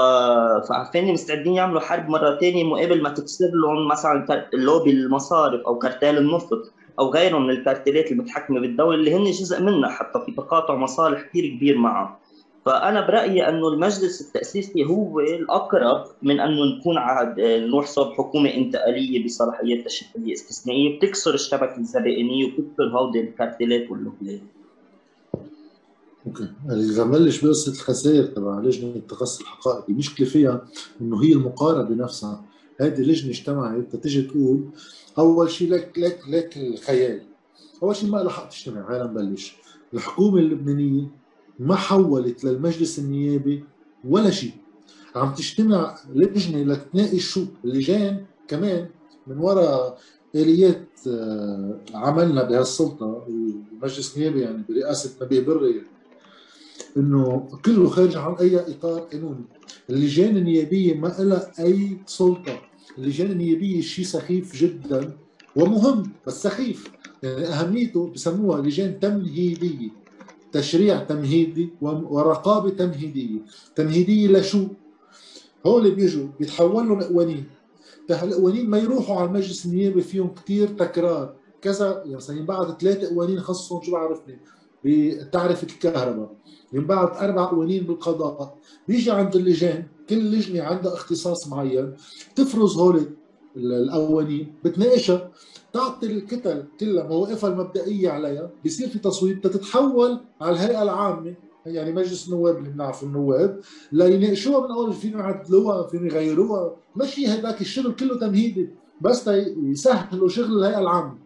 فعارفين مستعدين يعملوا حرب مره ثانيه مقابل ما تكسر لهم مثلا لوبي المصارف او كارتيل النفط او غيره من الكارتيلات المتحكمه بالدوله اللي هن جزء منها، حتى في تقاطع مصالح كثير كبير معهم. فأنا برأيي أنه المجلس التأسيسي هو الأقرب من أنه نكون عاد نروح صوب حكومة انتقالية بصلاحيات تشريعية استثنائية بتكسر الشبكة الزبائنية وبتكسر هودي الكارتيلات واللوبلات. اوكي، إذا بنبلش بقصة الخسائر تبع لجنة التخصص الحقائقي، المشكلة فيها إنه هي المقاربة نفسها، هذه اللجنة اجتمعت تتجي تقول أول شيء لك لك لك الخيال، أول شيء ما لها حق تجتمع، هاي نبلش، الحكومة اللبنانية ما حولت للمجلس النيابي ولا شيء، عم تجتمع لجنه لتناقش شو اللجان كمان من وراء اليات عملنا بهالسلطه المجلس النيابي يعني برئاسه نبيه بري انه كله خارج عن اي اطار قانوني. اللجان النيابيه ما لها اي سلطه، اللجان النيابيه شيء سخيف جدا ومهم بس سخيف، يعني اهميته بسموها لجان تمهيديه، تشريع تمهيدي ورقابه تمهيديه، تمهيديه لشو؟ هول بيجوا بيتحولوا لهم قوانين، القوانين ما يروحوا على المجلس النيابي فيهم كثير تكرار، كذا مثلا ينبعث ثلاث قوانين خصهم شو بعرفني بتعرفة الكهرباء، ينبعث اربع قوانين بالقضاء، بيجي عند اللجان كل لجنه عندها اختصاص معين، بتفرز هول القوانين بتناقشها، تعطي الكتل كلها مواقفها المبدئيه عليها، بيصير في تصويت تتحول على الهيئه العامه، يعني مجلس النواب اللي بنعرفه النواب، ليناقشوها من اول، فين يعدلوها، فين يغيروها، ماشي هذاك الشغل كله تمهيدي بس يسهلوا شغل الهيئه العامه.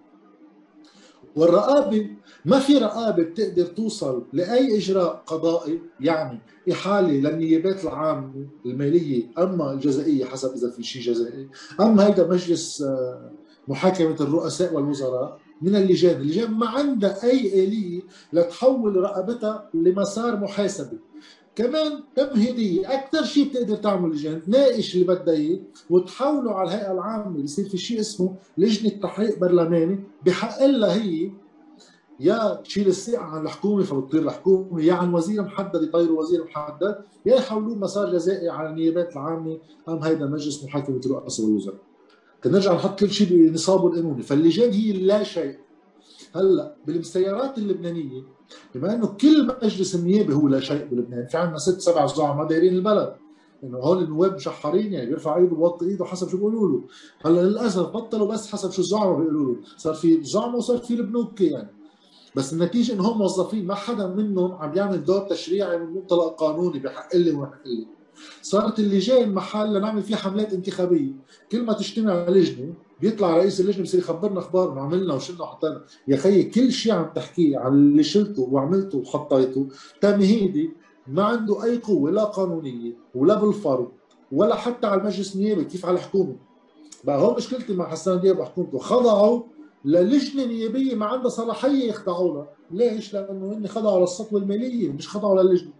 والرقابه ما في رقابه بتقدر توصل لاي اجراء قضائي، يعني احاله للنيابات العامه الماليه اما الجزائيه حسب اذا في شيء جزائي، اما هيدا مجلس محاكمة الرؤساء والوزراء من اللجان، اللجان ما عندها أي آلية لتحول رقبتها لمسار محاسبة. كمان تمهيدية، أكثر شيء بتقدر تعمل اللجان، تناقش اللي بدها إياه وتحوله على الهيئة العامة، بيصير في شيء اسمه لجنة تحقيق برلماني، بحق لها هي يا تشيل الساعة عن الحكومة فبتطير الحكومة، يا عن وزير محدد يطيروا وزير محدد، يا يحولوه مسار جزائي على النيابات العامة، أم هيدا مجلس محاكمة الرؤساء والوزراء. نرجع نحط كل شيء بنصابه القانوني، فاللجان هي لا شيء. هلا بالمسيرات اللبنانيه بما انه كل مجلس النيابي هو لا شيء بلبنان، في عندنا ست سبع زعماء دايرين البلد، انه هول النواب مشحرين يعني بيرفع ايده بيوطي ايده حسب شو بيقولوا له، هلا للاسف بطلوا بس حسب شو الزعماء بيقولوا له، صار في زعماء وصار في البنوكي يعني، بس النتيجه انهم موظفين ما حدا منهم عم يعمل دور تشريعي من منطلق قانوني بحق لي وحق لي. صارت اللجان محل لنعمل فيه حملات انتخابيه، كل ما تجتمع لجنه بيطلع رئيس اللجنه بصير يخبرنا اخبار وعملنا وشلنا وحطينا، يا خيي كل شيء عم تحكيه عن اللي شلته وعملته وحطيته تمهيدي، ما عنده اي قوه لا قانونيه ولا بالفرض ولا حتى على المجلس النيابي، كيف على الحكومه؟ بقى هون مشكلتي مع حسان دياب وحكومته، خضعوا للجنه نيابيه ما عندها صلاحيه يخضعوا لها، ليش؟ لانه هن خضعوا للسطوه الماليه مش خضعوا للجنه.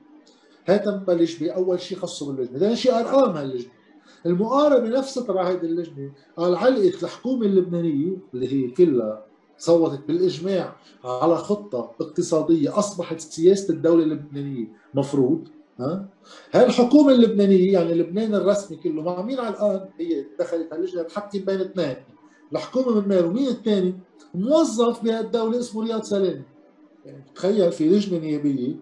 هيدا نبلش بأول شيء خصه باللجنة، ثاني شيء أرقام هاللجنة. المقاربة نفسها تبع هيدي اللجنة، قال علقت الحكومة اللبنانية اللي هي كلها صوتت بالإجماع على خطة اقتصادية أصبحت سياسة الدولة اللبنانية مفروض، ها؟ هاي الحكومة اللبنانية يعني لبنان الرسمي كله مع مين علقان؟ هي دخلت هاللجنة تحكم بين اثنين، الحكومة من مال ومين الثاني؟ موظف بهالدولة اسمه رياض سلامة. يعني تخيل في لجنة نيابية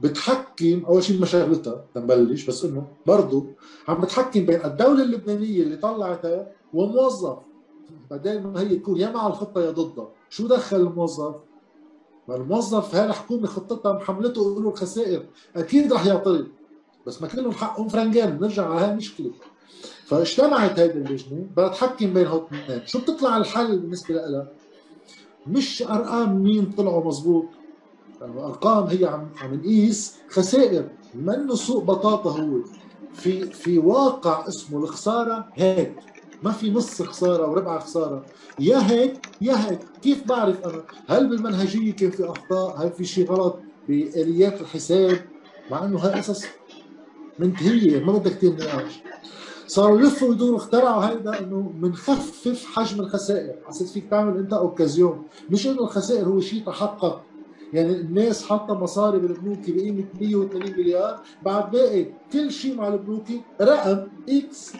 بتحكم اول شيء بمشاغلتها تنبلش، بس انه برضه عم بتحكم بين الدوله اللبنانيه اللي طلعتها وموظف، بدل ما هي تكون يا مع الخطه يا ضدها، شو دخل الموظف؟ ما الموظف هاي الحكومه خطتها محملته له الخسائر، اكيد رح يعترض، بس ما كلهم حقهم فرنجان، بنرجع على هاي المشكله. فاجتمعت هيدي اللجنه بدها تحكم بين هول الاثنين، شو بتطلع الحل بالنسبه لها؟ مش ارقام مين طلعوا مظبوط، الارقام هي عم عم نقيس خسائر، منه سوق بطاطا، هو في في واقع اسمه الخساره هيك، ما في نص خساره وربع خساره، يا هيك يا هيك، كيف بعرف انا؟ هل بالمنهجيه كان في اخطاء؟ هل في شيء غلط باليات الحساب؟ مع انه هاي قصص منتهيه ما بدها كثير نقاش. صاروا يلفوا ويدوروا اخترعوا هيدا انه بنخفف حجم الخسائر، حسيت فيك تعمل انت اوكازيون، مش انه الخسائر هو شيء تحقق، يعني الناس حاطه مصاري بالبنوكي بقيمه مية وثمانين مليار، بعد باقي كل شيء مع البنوكي رقم اكس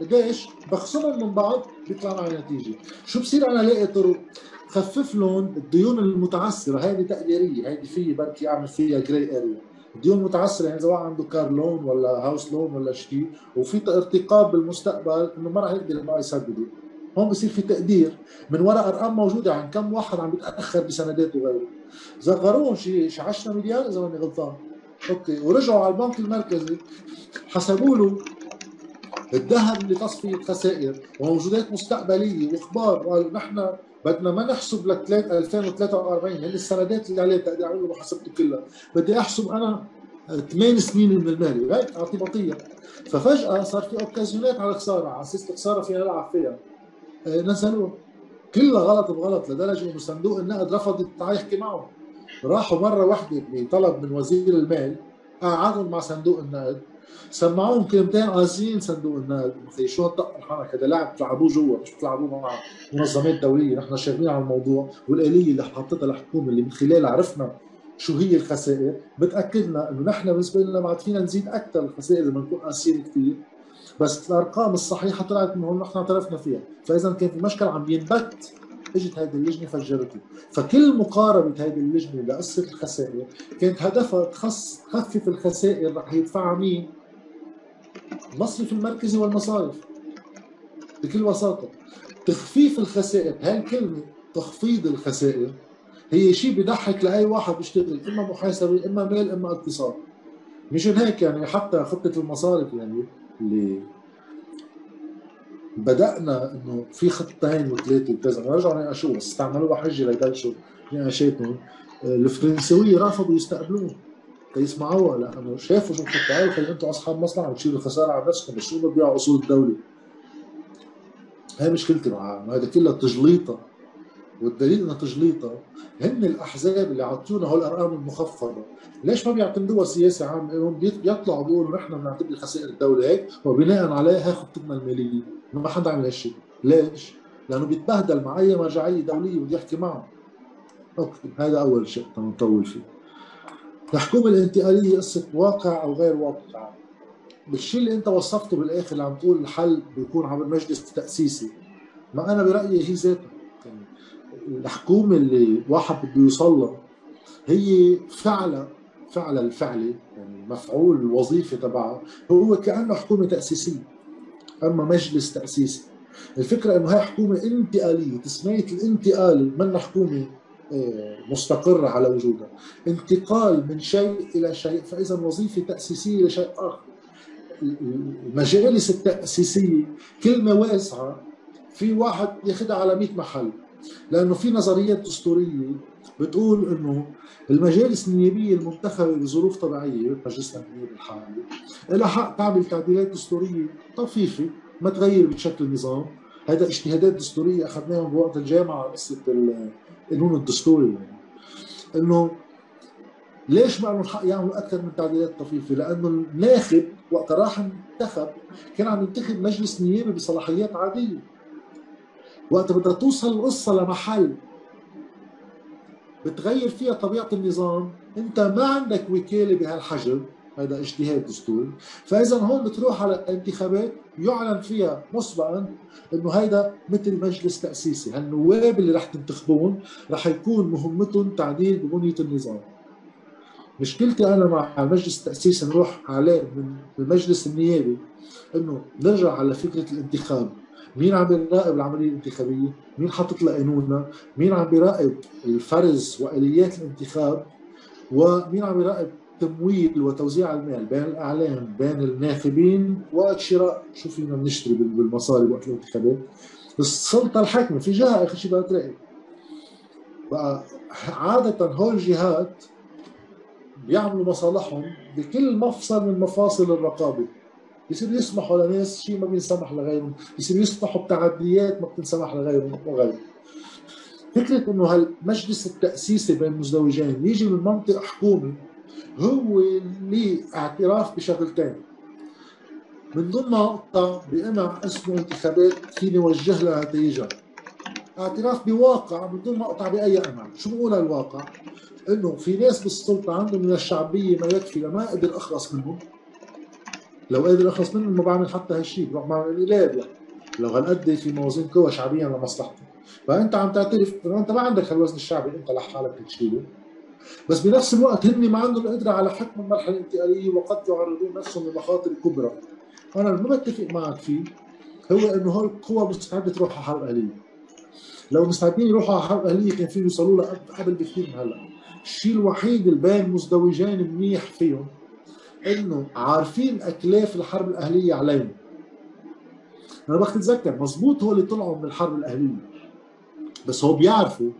قديش بخصمهم من بعض بيطلع معي نتيجه، شو بصير انا الاقي طرق؟ خفف لهم الديون المتعثره، هذه تقديريه، هذه في بركي اعمل فيها جراي اريا، ديون متعسره، يعني اذا واحد عنده كار لون ولا هاوس لون ولا شيء وفي ارتقاب بالمستقبل انه ما راح يقدر معه يسدده، هون بصير في تقدير من وراء ارقام موجوده عن كم واحد عم بيتاخر بسنداته وغيره. صغروهم شيء عشرة مليار اذا ماني غلطان، اوكي، ورجعوا على البنك المركزي حسبوا له الذهب لتصفيه خسائر وموجودات مستقبليه واخبار، قال نحن بدنا ما نحسب لك ألفين وثلاثة وأربعين يعني السندات اللي عليه تقدر اعمل له محاسبته كلها، بدي احسب انا ثمان سنين من المالي، هيك اعطي بطيئه. ففجاه صار في اوكازيونات على خساره، على اساس الخساره فيها نلعب فيها. نزلوا كلها غلط بغلط لدرجه انه صندوق النقد رفض يحكي معهم. راحوا مره واحده بطلب من وزير المال قعدهم مع صندوق النقد، سمعوهم كلمتين قاسيين صندوق النقد، شو هالطق الحركه هذا، لعب بتلعبوه جوا مش بتلعبوه مع منظمات دوليه، نحن شاغلين على الموضوع، والاليه اللي حطتها الحكومه اللي من خلال عرفنا شو هي الخسائر بتاكدنا انه نحن بالنسبه لنا ما فينا نزيد اكثر الخسائر لما نكون قاسيين كثير، بس الارقام الصحيحه طلعت من هون نحن اعترفنا فيها، فاذا كان في مشكل عم بينبت اجت هيدي اللجنه فجرته، فكل مقاربه هيدي اللجنه لقصه الخسائر كانت هدفها تخص تخفف الخسائر رح يدفعها مين؟ المصرف المركزي والمصارف. بكل بساطه تخفيف الخسائر، هالكلمه تخفيض الخسائر هي شيء بيضحك لاي واحد بيشتغل اما محاسبه اما مال اما اقتصاد. مشان هيك يعني حتى خطه المصارف يعني اللي بدأنا انه في خطتين وثلاثه وكذا رجعوا يناقشوها بس استعملوها حجه ليبلشوا نقاشاتهم. الفرنساويه رفضوا يستقبلوهم ليسمعوها لانه شافوا شو الخطه، قالوا خلي انتم اصحاب مصلحه وتشيلوا الخساره على نفسكم، بس شو بتبيعوا اصول الدوله. هاي مشكلتي معهم، هيدا كلها تجليطه، والدليل انها تجليطه هن الاحزاب اللي عطونا هول الارقام المخفضه، ليش ما بيعتمدوها سياسه عامه؟ بيطلعوا بيقولوا نحن بنعتبر خسائر الدوله هيك وبناء عليها هاي خطتنا الماليه، ما حد عمل هالشيء، ليش؟ لانه بيتبهدل مع اي مرجعيه دوليه بده يحكي معه. اوكي، هذا اول شيء نطول فيه. الحكومه الانتقاليه قصه واقع او غير واقع. بالشيء اللي انت وصفته بالاخر اللي عم تقول الحل بيكون عبر مجلس تاسيسي، ما انا برايي هي ذاتها. الحكومه اللي واحد بده يوصلها هي فعلا فعلا الفعلي، يعني مفعول الوظيفه تبعها هو كانه حكومه تاسيسيه، اما مجلس تاسيسي. الفكره انه هي حكومه انتقاليه، تسميه الانتقالي، منا حكومه مستقره على وجودها، انتقال من شيء الى شيء، فاذا وظيفه تاسيسيه لشيء اخر. المجالس التاسيسيه كلمه واسعه في واحد ياخذها على مئة محل، لانه في نظريات اسطوريه بتقول انه المجالس النيابيه المنتخبه بظروف طبيعيه، مجلسنا النيابي الحالي، لها حق تعمل تعديلات اسطوريه طفيفه ما تغير بشكل النظام، هذا اجتهادات دستوريه اخذناهم بوقت الجامعه قصه القانون الدستوري، يعني انه ليش ما لهم الحق يعملوا اكثر من تعديلات طفيفه؟ لانه الناخب وقت راح انتخب كان عم ينتخب مجلس نيابي بصلاحيات عاديه. وقت بدها توصل القصه لمحل بتغير فيها طبيعه النظام، انت ما عندك وكاله بهالحجم، هذا اجتهاد دستوري، فاذا هون بتروح على انتخابات يعلن فيها مسبقا انه هيدا مثل مجلس تاسيسي، هالنواب اللي رح تنتخبون رح يكون مهمتهم تعديل ببنيه النظام. مشكلتي انا مع المجلس التاسيسي نروح عليه من المجلس النيابي انه نرجع على فكره الانتخاب. مين عم بيراقب العمليه الانتخابيه؟ مين حاطط لها قانونها؟ مين عم بيراقب الفرز واليات الانتخاب؟ ومين عم بيراقب تمويل وتوزيع المال بين الاعلام بين الناخبين وشراء شو فينا بنشتري بالمصاري وقت الانتخابات؟ السلطه الحاكمه في جهه اخر شيء بدها تراقب. بقى عاده هول الجهات بيعملوا مصالحهم بكل مفصل من مفاصل الرقابه، بيصيروا يسمحوا لناس شيء ما بينسمح لغيرهم، بيصيروا يسمحوا بتعديات ما بتنسمح لغيرهم وغيره. فكره انه هالمجلس التاسيسي بين مزدوجين يجي من منطق حكومي، هو ليه اعتراف بشغلتين، من ضمن نقطه بقمع اسمه انتخابات فيني وجه لها نتائجها، اعتراف بواقع من ضمن نقطه باي قمع. شو بقول هالواقع؟ انه في ناس بالسلطه عندهم من الشعبيه ما يكفي لما اقدر اخلص منهم، لو قادر اخلص منهم ما بعمل حتى هالشيء، بروح بعمل انقلاب يعني لو هالقد في موازين قوى شعبيه لمصلحتي. فانت عم تعترف انه انت ما عندك هالوزن الشعبي انت لحالك تشيله، بس بنفس الوقت هن ما عندهم قدره على حكم المرحله الانتقاليه وقد يعرضون نفسهم لمخاطر كبرى. انا اللي ما بتفق معك فيه هو انه هول القوى مستعده تروح على حرب اهليه. لو مستعدين يروحوا على حرب اهليه كان في يوصلوا لها قبل بكثير من هلا. الشيء الوحيد اللي بين مزدوجين منيح فيهم انه عارفين اكلاف الحرب الاهليه عليهم. انا بقى اتذكر مضبوط هو اللي طلعوا من الحرب الاهليه، بس هو بيعرفوا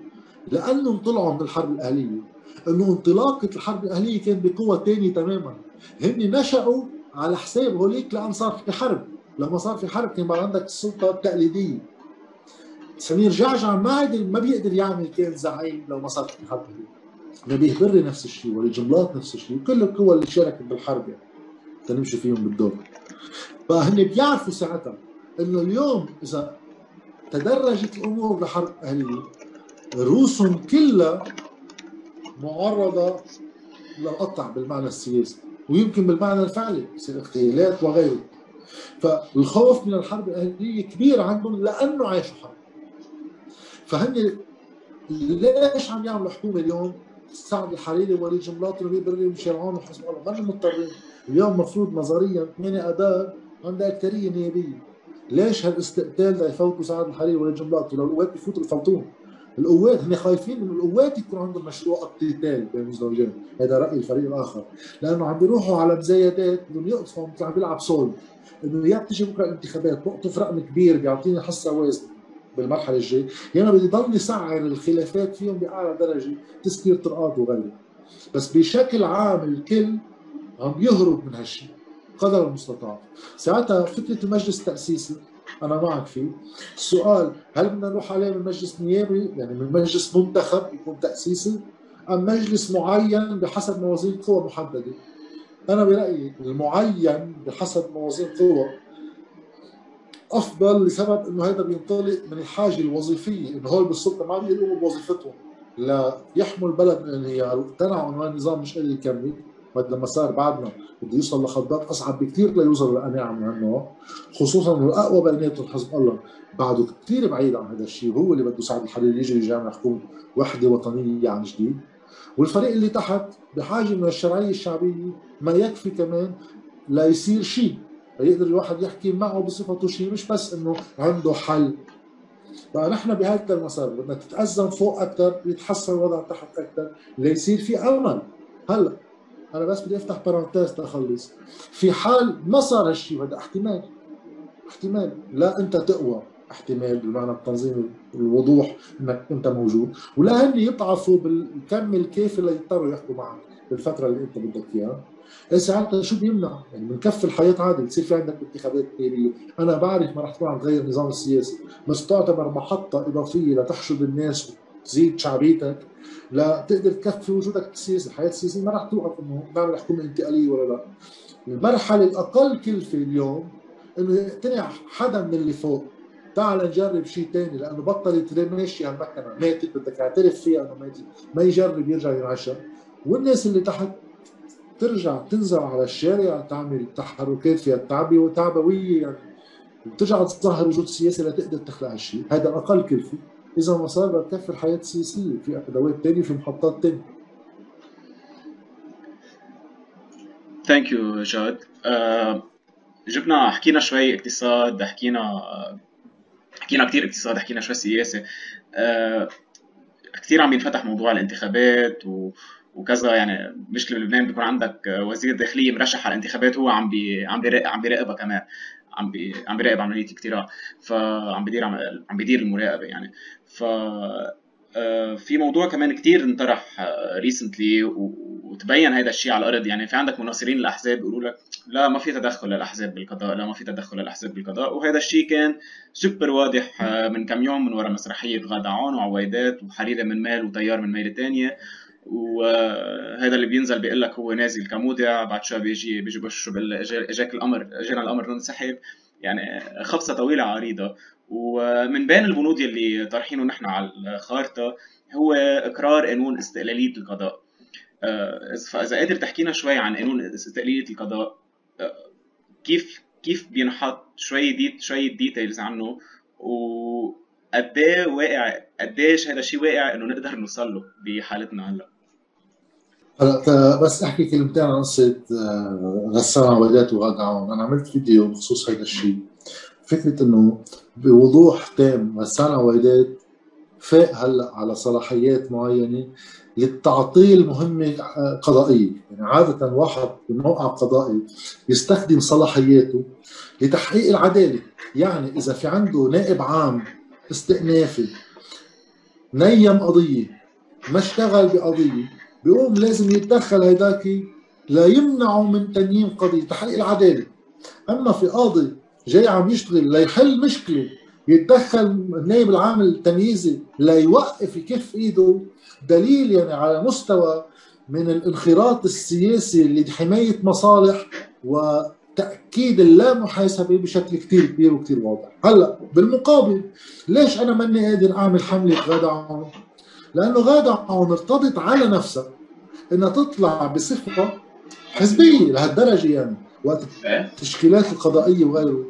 لانهم طلعوا من الحرب الاهليه انه انطلاقه الحرب الاهليه كانت بقوه ثانيه تماما. هن نشأوا على حساب هوليك لان صار في حرب، لما صار في حرب كان بقى عندك السلطه التقليديه. سمير جعجع ما ما بيقدر يعمل كان زعيم لو ما صار في حرب. نبيه بري نفس الشيء، والجملات نفس الشيء، وكل القوى اللي شاركت بالحرب يعني تنمشي فيهم بالدور. فهن بيعرفوا ساعتها انه اليوم اذا تدرجت الامور لحرب اهليه روسهم كلها معرضه للقطع بالمعنى السياسي ويمكن بالمعنى الفعلي يصير اغتيالات وغيره. فالخوف من الحرب الاهليه كبير عندهم لانه عايشوا حرب. فهن ليش عم يعملوا حكومه اليوم؟ سعد الحريري ووليد جملات ونبيه بري وميشيل عون وحزب الله ما مضطرين، اليوم مفروض نظريا ثمانية آذار عندها اكثريه نيابيه. ليش هالاستقتال ليفوتوا سعد الحريري ووليد جملات؟ لو القوات بفوتوا بفوتوهم. القوات هم خايفين من القوات يكون عندهم مشروع اقتتال بين مزدوجين، هذا راي الفريق الاخر، لانه عم بيروحوا على مزايدات بدهم يقصفوا مثل عم بيلعب صول، انه يا بتجي بكره الانتخابات بوقف رقم كبير بيعطيني حصه وزن بالمرحله الجايه، يا اما بدي ضلني سعر الخلافات فيهم باعلى درجه تسكير طرقات وغيره. بس بشكل عام الكل عم يهرب من هالشيء قدر المستطاع. ساعتها فكره المجلس التاسيسي انا معك فيه. السؤال هل بدنا نروح عليه من مجلس نيابي يعني من مجلس منتخب يكون تاسيسي ام مجلس معين بحسب موازين قوى محدده؟ انا برايي المعين بحسب موازين قوى افضل لسبب انه هذا بينطلق من الحاجه الوظيفيه، انه هول بالسلطه ما بيقوموا بوظيفتهم ليحموا البلد من انهيار، واقتنعوا انه النظام مش قادر يكمل. لما صار بعدنا بده يوصل لخضات اصعب بكثير ليوصل لقناعه من هالنوع، خصوصا انه الاقوى بيناتهم حزب الله بعده كثير بعيد عن هذا الشيء، وهو اللي بده سعد الحريري يجي يجمع حكومه وحده وطنيه عن جديد. والفريق اللي تحت بحاجه من الشرعيه الشعبيه ما يكفي كمان ليصير شيء يقدر الواحد يحكي معه بصفته شيء، مش بس انه عنده حل. فنحن بهذا المسار بدنا تتأزم فوق اكثر، يتحسن الوضع تحت اكثر ليصير في امل. هلا انا بس بدي افتح بارنتيز تخلص، في حال ما صار هالشيء هذا احتمال احتمال لا انت تقوى، احتمال بمعنى التنظيم الوضوح انك انت موجود، ولا هن يضعفوا بالكم الكافي اللي يضطروا يحكوا معك بالفتره اللي انت بدك اياها. ساعتها شو بيمنع؟ يعني بنكفي الحياه عادي، بتصير في عندك انتخابات نيابيه، انا بعرف ما رح تكون عم تغير النظام السياسي، بس تعتبر محطه اضافيه لتحشد الناس وتزيد شعبيتك، لتقدر تكفي وجودك السياسي، الحياه السياسيه ما رح توقف انه نعمل حكومه انتقاليه ولا لا. المرحله الاقل كلفه اليوم انه يقتنع حدا من اللي فوق، تعال نجرب شيء ثاني، لانه بطلت ماشي هالمكنه، ماتت بدك اعترف فيها انه ماتت، ما يجرب يرجع ينعشها، والناس اللي تحت ترجع تنزل على الشارع تعمل تحركات فيها التعبئه وتعبويه يعني، وترجع تظهر وجود سياسي لتقدر تخلق هالشيء، هذا اقل كلفه. اذا ما صار بتكفي الحياه السياسيه، في ادوات ثانيه في محطات ثانيه. ثانك يو جاد. جبنا حكينا شوي اقتصاد، حكينا حكينا كثير اقتصاد، حكينا شوي سياسه، أه كثير عم ينفتح موضوع الانتخابات و وكذا. يعني مشكله بلبنان بيكون عندك وزير داخليه مرشح على الانتخابات، هو عم بي عم بيراقب عم بيراقبها كمان، عم بي عم بيراقب عمليه الاقتراع، فعم بدير عم, عم بدير المراقبه يعني. ف في موضوع كمان كثير انطرح ريسنتلي وتبين هذا الشيء على الارض، يعني في عندك مناصرين الاحزاب بيقولوا لك لا ما في تدخل للاحزاب بالقضاء، لا ما في تدخل للاحزاب بالقضاء، وهذا الشيء كان سوبر واضح من كم يوم من وراء مسرحيه غادة عون وعويدات وحريره من مال وتيار من ميل الثانيه. وهذا اللي بينزل بيقول لك هو نازل كمودع، بعد شوي بيجي بيجي بشو بيقول اجاك الامر، اجانا الامر ننسحب. يعني خبصه طويله عريضه. ومن بين البنود يلي طارحينه نحن على الخارطه هو اقرار قانون استقلاليه القضاء. فاذا قادر تحكينا شوي عن قانون استقلاليه القضاء، كيف كيف بينحط شوي ديت شوي ديتيلز عنه، وقد ايه واقع، قد ايش هذا الشيء واقع انه نقدر نوصل له بحالتنا هلا؟ بس احكي كلمتين عن سيد غسان ولاته وغادة عون. انا عملت فيديو بخصوص هذا الشيء، فكره انه بوضوح تام غسان ولاته فاق هلا على صلاحيات معينه للتعطيل مهمه قضائيه، يعني عاده واحد بموقع قضائي يستخدم صلاحياته لتحقيق العداله، يعني اذا في عنده نائب عام استئنافي نيم قضيه ما اشتغل بقضيه بيقوم لازم يتدخل هيداكي لا يمنعه من تنييم قضيه تحقيق العداله. اما في قاضي جاي عم يشتغل ليحل مشكله يتدخل النائب العام التمييزي ليوقف يكف ايده، دليل يعني على مستوى من الانخراط السياسي اللي لحمايه مصالح وتاكيد اللامحاسبه بشكل كثير كبير وكثير واضح. هلا بالمقابل ليش انا ماني قادر اعمل حمله غادة عون؟ لأنه غادة عون ارتضت على نفسها إنها تطلع بصفة حزبية لهالدرجة، يعني وقت التشكيلات القضائية وغيره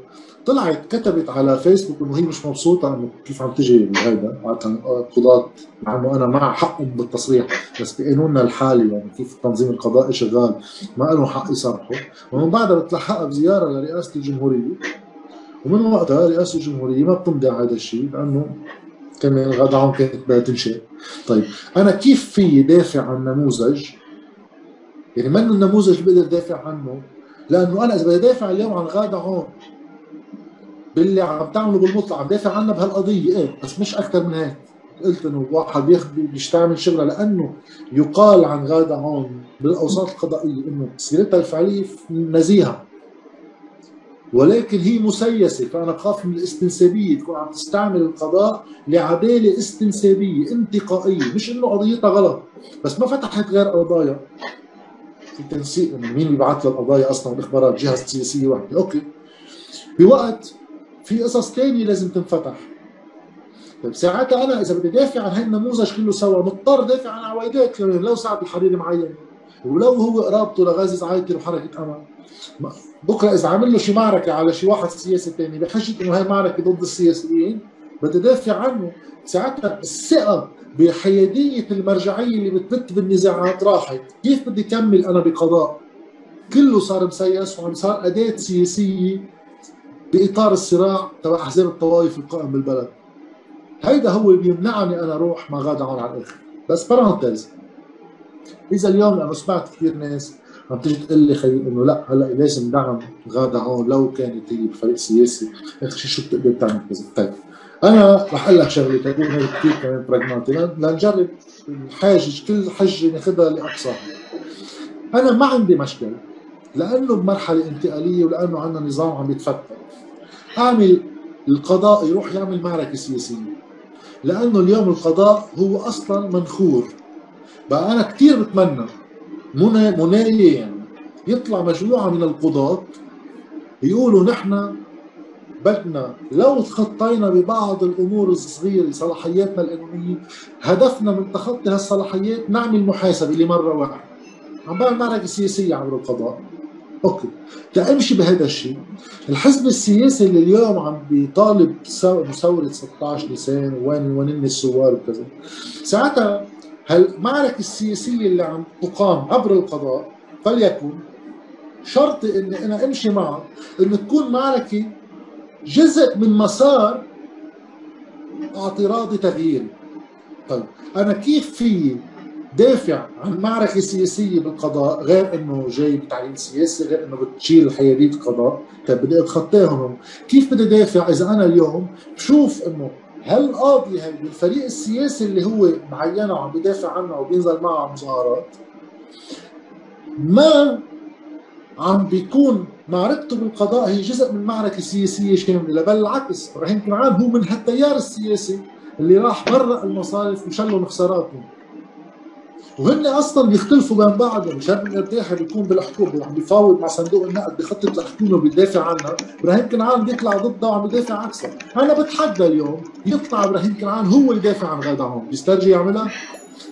طلعت كتبت على فيسبوك إنه هي مش مبسوطة إنه كيف عم تجي بهيدا، عادة القضاة عم أنا مع حقهم بالتصريح بس بقانوننا الحالي يعني كيف التنظيم القضائي شغال ما لهم حق يصرحوا، ومن بعدها بتلحقها بزيارة لرئاسة الجمهورية، ومن وقتها رئاسة الجمهورية ما بتمضي على هذا الشيء لأنه كمان غادة عون كانت بدها تنشئ. طيب انا كيف في دافع عن نموذج يعني من النموذج اللي بقدر دافع عنه؟ لانه انا اذا بدي دافع اليوم عن غادة عون باللي عم تعمله بالمطلع عم دافع عنها بهالقضيه ايه، بس مش اكثر من هيك. قلت انه الواحد بياخذ بيشتغل شغله لانه يقال عن غادة عون بالاوساط القضائيه انه سيرتها الفعليه نزيهه ولكن هي مسيسه، فانا بخاف من الاستنسابيه تكون عم تستعمل القضاء لعداله استنسابيه انتقائيه، مش انه قضيتها غلط بس ما فتحت غير قضايا. في تنسيق انه مين بيبعث لها القضايا اصلا واخبارها بجهه سياسيه واحده، اوكي. بوقت في قصص ثانيه لازم تنفتح. طيب ساعتها انا اذا بدي دافع عن هاي النموذج كله سوا مضطر دافع عن عوايدات كمان، لو سعد الحريري معين ولو هو قرابته لغازي زعايتر وحركه امل، بكره اذا عامل له شي معركه على شي واحد سياسي ثاني بحجه انه هي معركه ضد السياسيين بدي دافع عنه، ساعتها الثقه بحياديه المرجعيه اللي بتبت بالنزاعات راحت، كيف بدي كمل انا بقضاء؟ كله صار مسيس وعم صار اداه سياسيه باطار الصراع تبع احزاب الطوائف القائم بالبلد. هيدا هو اللي بيمنعني انا اروح مع غادة عون على الاخر، بس بارانتيز. اذا اليوم انا سمعت كثير ناس عم تيجي تقول لي خي انه لا هلا لازم ندعم غادة عون لو كانت هي بفريق سياسي، اخر شيء شو بتقدر تعمل كذا؟ طيب انا رح اقول لك شغله تكون هي كثير كمان براغماتي لنجرب نحاجج كل حجه ناخذها لاقصاها. انا ما عندي مشكله لانه بمرحله انتقاليه ولانه عندنا نظام عم يتفتت، اعمل القضاء يروح يعمل معركه سياسيه لانه اليوم القضاء هو اصلا منخور. بقى انا كثير بتمنى مناية يعني يطلع مجموعة من القضاة يقولوا نحن بدنا لو تخطينا ببعض الأمور الصغيرة صلاحياتنا القانونية هدفنا من تخطي هالصلاحيات نعمل محاسبة لمرة واحدة، عم بعمل معركة سياسية عبر القضاء. اوكي تأمشي بهذا الشيء. الحزب السياسي اللي اليوم عم بيطالب بثورة ستة عشر نيسان وين وين الثوار وكذا، ساعتها هالمعركة السياسية اللي عم تقام عبر القضاء فليكن شرطي اني انا امشي معها انه تكون معركة جزء من مسار اعتراضي تغييري. طيب انا كيف في دافع عن معركة سياسية بالقضاء غير انه جاي بتعيين سياسي غير انه بتشيل حيادية القضاء؟ طيب بدي اتخطاهم، كيف بدي دافع اذا انا اليوم بشوف انه هل قاضي هيدي الفريق السياسي اللي هو معينه وعم بدافع عنه وبينزل معه على مظاهرات ما عم بيكون معركته بالقضاء هي جزء من معركه سياسيه شامله؟ بل العكس، ابراهيم كنعان هو من هالتيار السياسي اللي راح برق المصارف وشلوا خساراتهم، وهن اصلا بيختلفوا بين بعضهم. شاب الارتاحي بيكون بالحكومه وعم بيفاوض مع صندوق النقد بخطه الحكومه وبيدافع عنها، ابراهيم كنعان بيطلع ضدها وعم بيدافع عكسها. انا بتحدى اليوم يطلع ابراهيم كنعان هو يدافع عن غادة عون، بيسترجي يعملها؟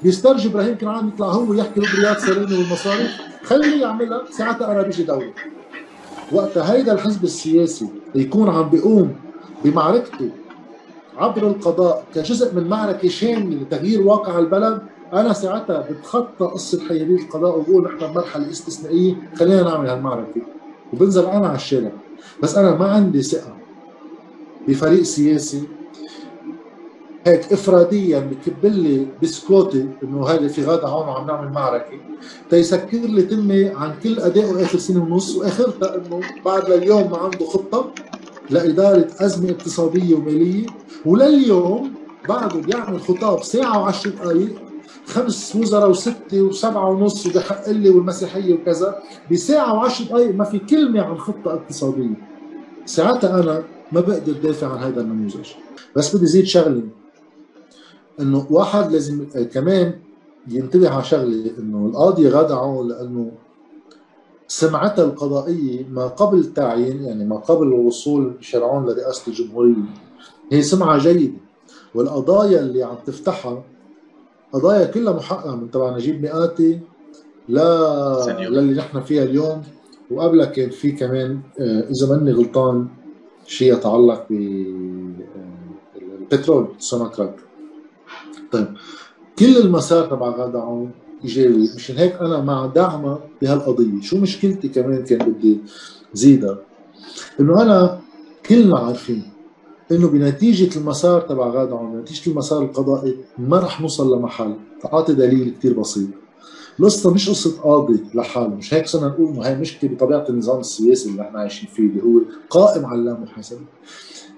بيسترجي ابراهيم كنعان يطلع هو يحكي ضد رياد سلامي والمصارف؟ خليه يعملها، ساعتها انا بيجي دوري. وقتها هيدا الحزب السياسي يكون عم بيقوم بمعركته عبر القضاء كجزء من معركه شامله لتغيير واقع البلد، انا ساعتها بتخطى قصه حياديه القضاء وبقول نحن بمرحله استثنائيه، خلينا نعمل هالمعركه وبنزل انا على الشارع. بس انا ما عندي ثقه بفريق سياسي هيك افراديا بكب لي بسكوتي انه هذا في غادة عون وعم نعمل معركه تيسكر لي تمي عن كل ادائه اخر سنه ونص، واخرتها انه بعد لليوم ما عنده خطه لاداره ازمه اقتصاديه وماليه، ولليوم بعده بيعمل خطاب ساعه وعشر دقائق، خمس وزراء وسته وسبعه ونص وبحق لي والمسيحيه وكذا، بساعه وعشر دقائق ما في كلمه عن خطه اقتصاديه. ساعتها انا ما بقدر دافع عن هذا النموذج. بس بدي زيد شغله، انه واحد لازم كمان ينتبه على شغله، انه القاضي غادة عون لانه سمعتها القضائيه ما قبل التعيين، يعني ما قبل الوصول شرعون لرئاسه الجمهوريه، هي سمعه جيده، والقضايا اللي عم تفتحها قضايا كلها محققه من تبع نجيب مئاتي لا للي نحن فيها اليوم، وقبلها كان في كمان اذا ماني غلطان شيء يتعلق بالبترول سوناتراك. طيب كل المسار تبع غادة عون ايجابي، مشان هيك انا مع دعمها بهالقضيه. شو مشكلتي كمان كان بدي زيدها، انه انا كلنا عارفين انه بنتيجه المسار تبع غادة عون، بنتيجه المسار القضائي، ما رح نوصل لمحل. اعطي دليل كثير بسيط، القصه مش قصه قاضي لحاله، مش هيك صرنا نقول انه هي مشكله بطبيعه النظام السياسي اللي احنا عايشين فيه اللي هو قائم على اللامحاسبه.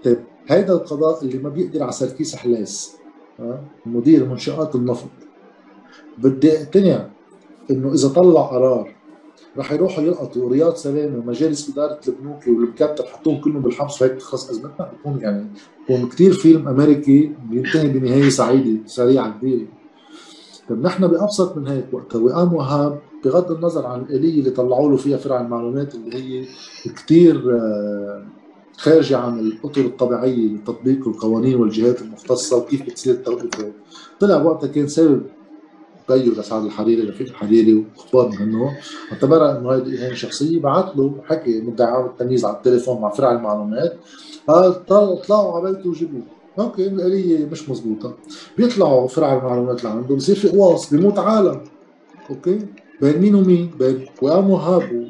طيب هيدا القضاء اللي ما بيقدر على سركيس حلاس مدير منشآت النفط، بدي اقتنع انه اذا طلع قرار رح يروحوا يلقطوا رياض سلامه ومجالس اداره البنوك والمكاتب حطوهم كلهم بالحبس، وهيك تخلص ازمتنا. بكون يعني بكون كثير فيلم امريكي بينتهي بنهايه سعيده سريعه كبيره. طيب نحن بابسط من هيك وقتها، وقام وهاب بغض النظر عن الاليه اللي طلعوا له فيها فرع المعلومات اللي هي كثير خارجه عن الاطر الطبيعيه لتطبيق القوانين والجهات المختصه وكيف بتصير التوقيفات، طلع وقتها كان سبب تغير لسعد الحريري لرفيق الحريري واخبار من هالنوع، اعتبرها انه هيدي اهانه شخصيه، بعت له حكي مدعي التمييز على التليفون مع فرع المعلومات، قال طلعوا على بيته وجيبوه. اوكي الاليه مش مضبوطه، بيطلعوا فرع المعلومات اللي عنده بصير في قواص، بيموت عالم. اوكي بين مين ومين؟ بين وقام وهاب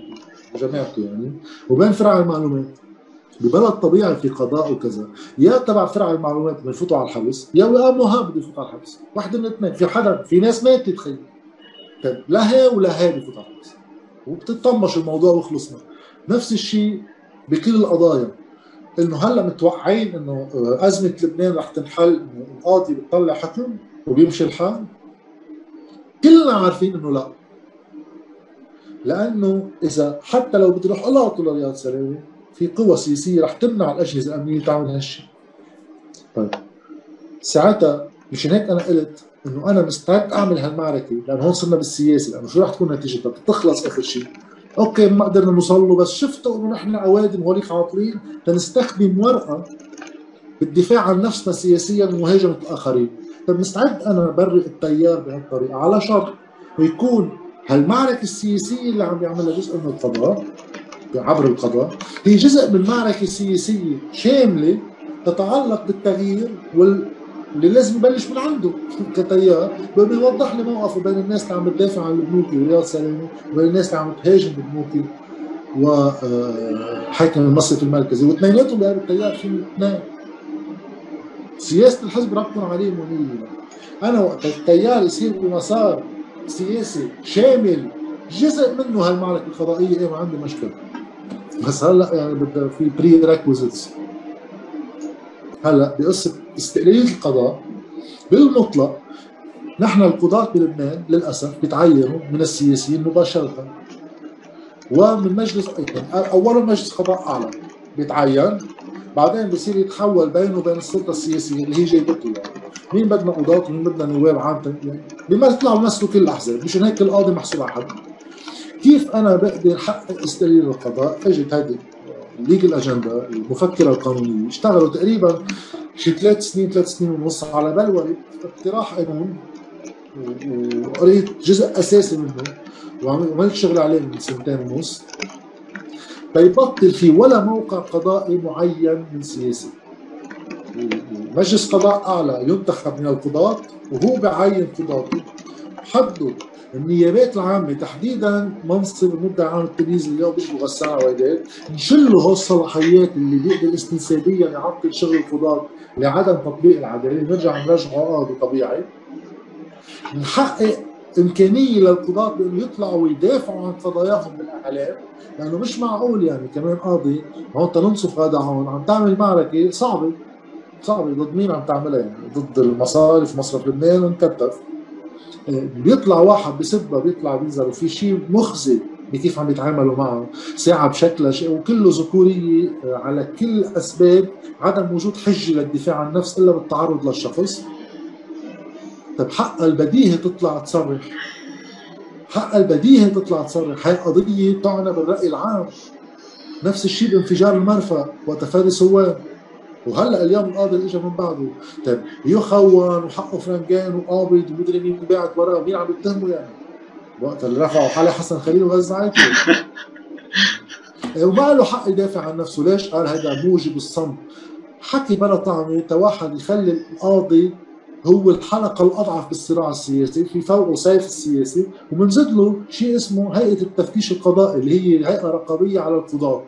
وجماعته يعني، وبين فرع المعلومات. ببلد طبيعي في قضاء وكذا، يا تبع فرع المعلومات بيفوتوا على الحبس، يا وقام وهاب بيفوتوا على الحبس، واحدة من الاثنين، في حدا في ناس ماتت تخيل. طيب لا هي ولا هي بيفوتوا على الحبس، وبتطمش الموضوع وخلصنا. نفس الشيء بكل القضايا، انه هلا متوقعين انه ازمة لبنان رح تنحل، انه القاضي بتطلع حكم وبيمشي الحال. كلنا عارفين انه لا، لانه اذا حتى لو بده يروح قلقته لرياض سلامه في قوى سياسية رح تمنع الأجهزة الأمنية تعمل هالشيء. طيب ساعتها مشان هيك أنا قلت إنه أنا مستعد أعمل هالمعركة، لأنه هون صرنا بالسياسة، لأنه شو رح تكون نتيجتها؟ بتخلص آخر شيء. أوكي ما قدرنا نوصل له، بس شفتوا إنه نحن أوادم هوليك عاطلين لنستخدم ورقة بالدفاع عن نفسنا سياسيا ومهاجمة الآخرين. طيب مستعد أنا برئ التيار بهالطريقة، على شرط ويكون هالمعركة السياسية اللي عم بيعملها جزء من القضاء عبر القضاء هي جزء من معركة سياسية شاملة تتعلق بالتغيير، واللي لازم يبلش من عنده كتيار، بده يوضح لي موقفه بين الناس اللي عم تدافع عن البنوكي ورياض سلامه وبين الناس اللي عم تهاجم البنوكي وحاكم المصرف المركزي، واثنيناتهم بهذا التيار في الاثنين. سياسة الحزب رح تكون عليه منية. أنا وقت التيار يصير بمسار سياسي شامل جزء منه هالمعركة القضائية، إيه ما عندي مشكلة. بس هلا يعني بدها في بري ريكويزيتس. هلا بقصه استقلاليه القضاء بالمطلق، نحن القضاة بلبنان للاسف بيتعينوا من السياسيين مباشره ومن مجلس، ايضا اول مجلس قضاء اعلى بيتعين، بعدين بصير يتحول بينه وبين السلطه السياسيه اللي هي جايبته، يعني مين بدنا قضاة ومين بدنا نواب عامه، يعني بما يطلعوا يمثلوا كل الاحزاب، مشان هيك القاضي محسوب على حد. كيف انا بقدر حقق استقلاليه القضاء؟ اجت هذه الليجل اجندا، المفكره القانونيه، اشتغلوا تقريبا شي ثلاث سنين ثلاث سنين ونص على بلوره اقتراح قانون، وقريت جزء اساسي منه وعملت شغل عليه من سنتين ونص، بيبطل في ولا موقع قضائي معين من سياسي. مجلس قضاء اعلى ينتخب من القضاة وهو بعين قضاته، حددوا النيابات العامه تحديدا منصب المدعي عام التمييز اللي هو بيشبه غسان عويدات، نشلوا هالصلاحيات اللي بيقدر استنسابيا يعطل شغل القضاة لعدم تطبيق العداله، نرجع نرجعه قاضي طبيعي. نحقق امكانيه للقضاة بانه يطلعوا ويدافعوا عن قضاياهم بالاعلام، لانه مش معقول يعني كمان قاضي هون تنصف غادة عون عم تعمل معركه صعبه صعبه ضد مين عم تعملها؟ يعني ضد المصارف مصرف لبنان انكتف. بيطلع واحد بسبه بيطلع بينزل وفي شيء مخزي بكيف عم يتعاملوا معه، ساعه بشكلها وكله ذكوريه على كل اسباب عدم وجود حجه للدفاع عن النفس الا بالتعرض للشخص. طيب حق البديهه تطلع تصرح، حق البديهه تطلع تصرح، هاي قضيه تعنى بالراي العام. نفس الشيء بانفجار المرفأ وتفادي سوان، وهلا اليوم القاضي اللي اجى من بعده، طيب يخون وحقه فرنجان وقابض ومدري مين باعت وراه، مين عم يتهمه يعني؟ وقت اللي رفعوا حالي حسن خليل وغزة عيطه. وما له حق يدافع عن نفسه، ليش؟ قال هذا موجب الصمت. حكي بلا طعمه تواحد يخلي القاضي هو الحلقه الاضعف بالصراع السياسي، في فوقه سيف السياسي، وبنزد له شيء اسمه هيئه التفتيش القضائي اللي هي هيئه رقابيه على القضاه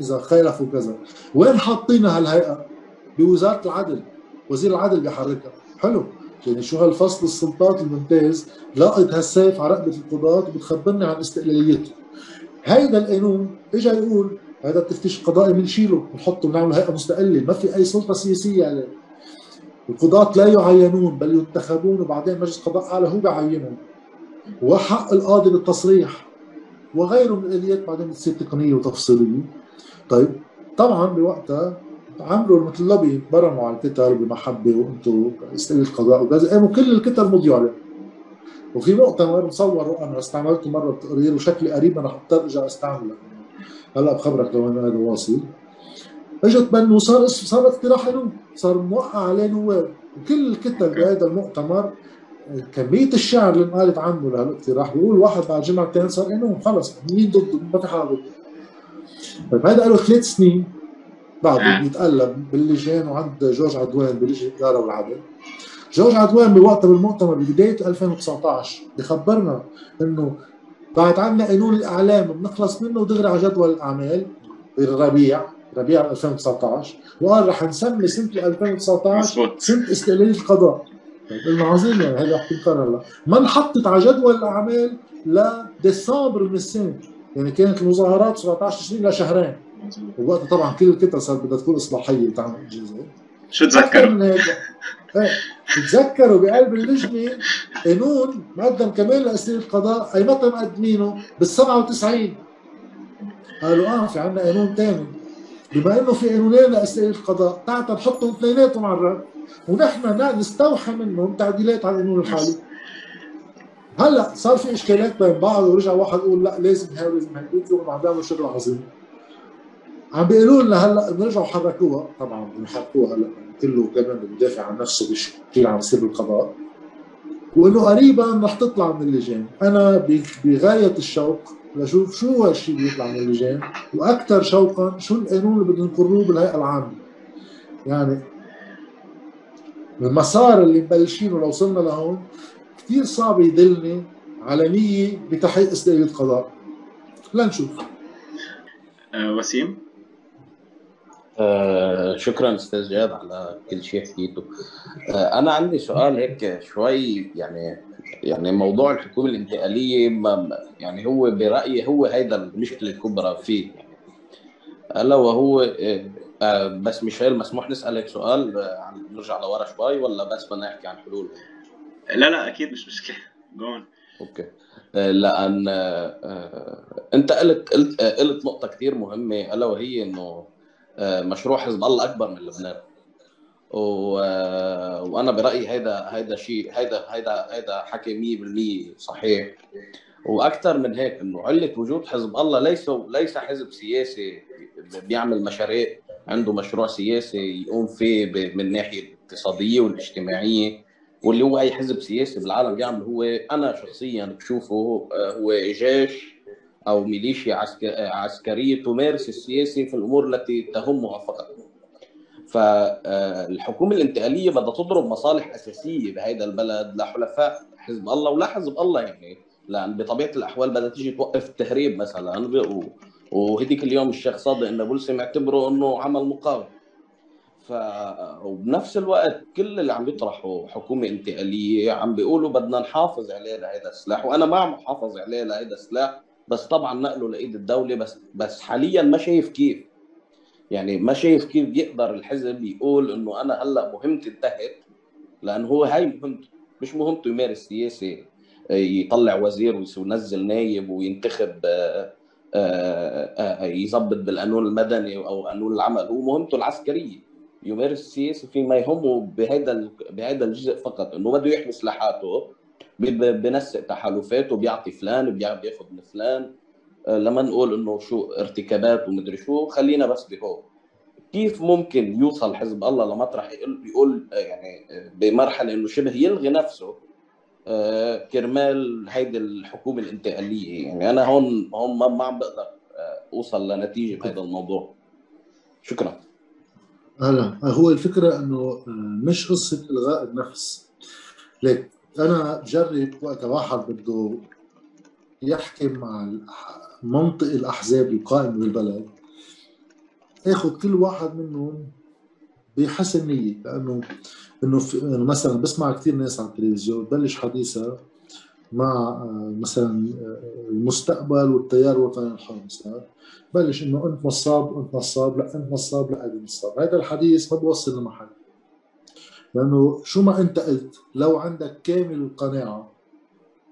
اذا خالفوا كذا. وين حاطين هالهيئه؟ بوزاره العدل، وزير العدل بيحركها. حلو، يعني شو هالفصل السلطات الممتاز لاقط هالسيف على رقبه القضاه وبتخبرني عن استقلاليته. هيدا القانون اجى يقول هذا التفتيش القضائي بنشيله بنحطه بنعمل هيئه مستقله، ما في اي سلطه سياسيه عليه. القضاة لا يعينون بل ينتخبون، وبعدين مجلس قضاء اعلى هو بيعينهم. وحق القاضي بالتصريح وغيره من الاليات بعدين بتصير تقنيه وتفصيليه. طيب طبعا بوقتها عملوا مثل لوبي، برموا على الكتر بمحبه وانتم اسئله القضاء وكذا، قاموا كل الكتر مضيوا عليه. وفي نقطه مره مصور انا استعملته مره بتقرير وشكلي قريب انا حضطر ارجع استعمله، هلا بخبرك لوين انا واصل. اجت بنو صار صار اقتراح له، صار موقع عليه نواب، وكل الكتل بهذا المؤتمر كميه الشعر اللي انقالت عنه لهالاقتراح بيقول واحد بعد جمعه الثاني صار انه خلص مين ضده انفتح على ضده. طيب هذا قالوا ثلاث سنين بعده بيتقلب باللجان وعند جورج عدوان بلجنه الاداره والعدل. جورج عدوان بوقتها بالمؤتمر ببدايه ألفين وتسعطعش بخبرنا انه بعد عندنا قانون الاعلام بنخلص منه دغري على جدول الاعمال بالربيع ربيع ألفين وتسعطعش، وقال رح نسمي سنه ألفين وتسعطعش سنه استقلاليه القضاء. طيب العظيم يعني هذا رح تنقرر هلا، ما انحطت على جدول الاعمال لديسمبر من السنه، يعني كانت المظاهرات سبعطعش تشرين لشهرين. ووقتها طبعا كل الكتل صارت بدها تكون اصلاحيه تعمل انجازات. شو تذكروا؟ ايه تتذكروا بقلب اللجنه قانون مقدم كمان لاستقلاليه القضاء، اي متى مقدمينه؟ بال سبعة وتسعين. قالوا اه في عندنا قانون ثاني، بما انه في قانونين لاسئله القضاء، تعال نحطهم اثنيناتهم على الرف ونحن نستوحي منهم تعديلات على القانون الحالي. هلا صار في اشكالات بين بعض، ورجع واحد يقول لا لازم هاي ولازم هيك، وعم بيعملوا شغل عظيم. عم بيقولوا لنا هلا بنرجعوا حركوها، طبعا بنحركوها هلا كله كمان بيدافع عن نفسه بالشيء اللي عم يصير بالقضاء، وانه قريبا رح تطلع من اللجان. انا بغايه الشوق لشوف شو هالشيء بيطلع من اللجان، واكثر شوقا شو القانون اللي بدنا نقرروه بالهيئه العامه. يعني المسار اللي مبلشينه لو وصلنا لهون كثير صعب يدلني على نيه بتحقيق استقلاليه القضاء. لنشوف. أه وسيم. أه شكرا استاذ جاد على كل شيء حكيته. أه انا عندي سؤال هيك شوي، يعني يعني موضوع الحكومه الانتقاليه يعني هو برايي هو هيدا المشكله الكبرى فيه، الا وهو بس ميشيل مسموح نسالك سؤال نرجع لورا شوي ولا بس بدنا نحكي عن حلول؟ لا لا اكيد مش مشكله جون. اوكي، لان انت قلت قلت قلت نقطه كثير مهمه، الا وهي انه مشروع حزب الله اكبر من لبنان، وانا برايي هيدا هيدا شيء هيدا هيدا هيدا حكي مية بالمية صحيح. واكثر من هيك انه عله وجود حزب الله ليس ليس حزب سياسي بيعمل مشاريع، عنده مشروع سياسي يقوم فيه من الناحيه الاقتصاديه والاجتماعيه، واللي هو اي حزب سياسي بالعالم بيعمل، هو انا شخصيا بشوفه هو جيش او ميليشيا عسكريه تمارس السياسه في الامور التي تهمها فقط. فالحكومة الانتقالية بدها تضرب مصالح أساسية بهذا البلد لحلفاء حزب الله ولا حزب الله يعني، لأن بطبيعة الأحوال بدها تيجي توقف التهريب مثلا، وهديك اليوم الشيخ صادق النابلسي معتبره إنه عمل مقاومة. ف وبنفس الوقت كل اللي عم يطرحوا حكومة انتقالية عم بيقولوا بدنا نحافظ عليه لهذا السلاح، وأنا مع محافظ عليه لهذا السلاح، بس طبعا نقله لإيد الدولة. بس بس حاليا ما شايف كيف، يعني ما شايف كيف بيقدر الحزب يقول انه انا هلا مهمتي انتهت، لانه هو هاي مهمته، مش مهمته يمارس سياسه، يطلع وزير وينزل نايب وينتخب يظبط بالقانون المدني او قانون العمل، هو مهمته العسكريه، يمارس السياسه فيما يهمه بهذا بهذا الجزء فقط، انه بده يحمي سلاحاته، بنسق تحالفاته، بيعطي فلان، بياخذ من فلان، لما نقول انه شو ارتكابات ومدري شو، خلينا بس بهو. كيف ممكن يوصل حزب الله لمطرح يقول يعني بمرحله انه شبه يلغي نفسه كرمال هيدي الحكومه الانتقاليه؟ يعني انا هون هون ما عم بقدر اوصل لنتيجه بهذا الموضوع. شكرا. هلا هو الفكره انه مش قصه الغاء النفس، ليك انا جرب وقت واحد بده يحكي مع منطق الأحزاب القائمة بالبلد، آخذ كل واحد منهم بحسن نية، لأنه إنه مثلا بسمع كثير ناس على التلفزيون ببلش حديثها مع مثلا المستقبل والتيار الوطني الحر، مثلا ببلش إنه أنت نصاب أنت نصاب لا أنت نصاب لا أنت نصاب، هذا الحديث ما بوصل لمحل، لأنه شو ما أنت قلت لو عندك كامل القناعة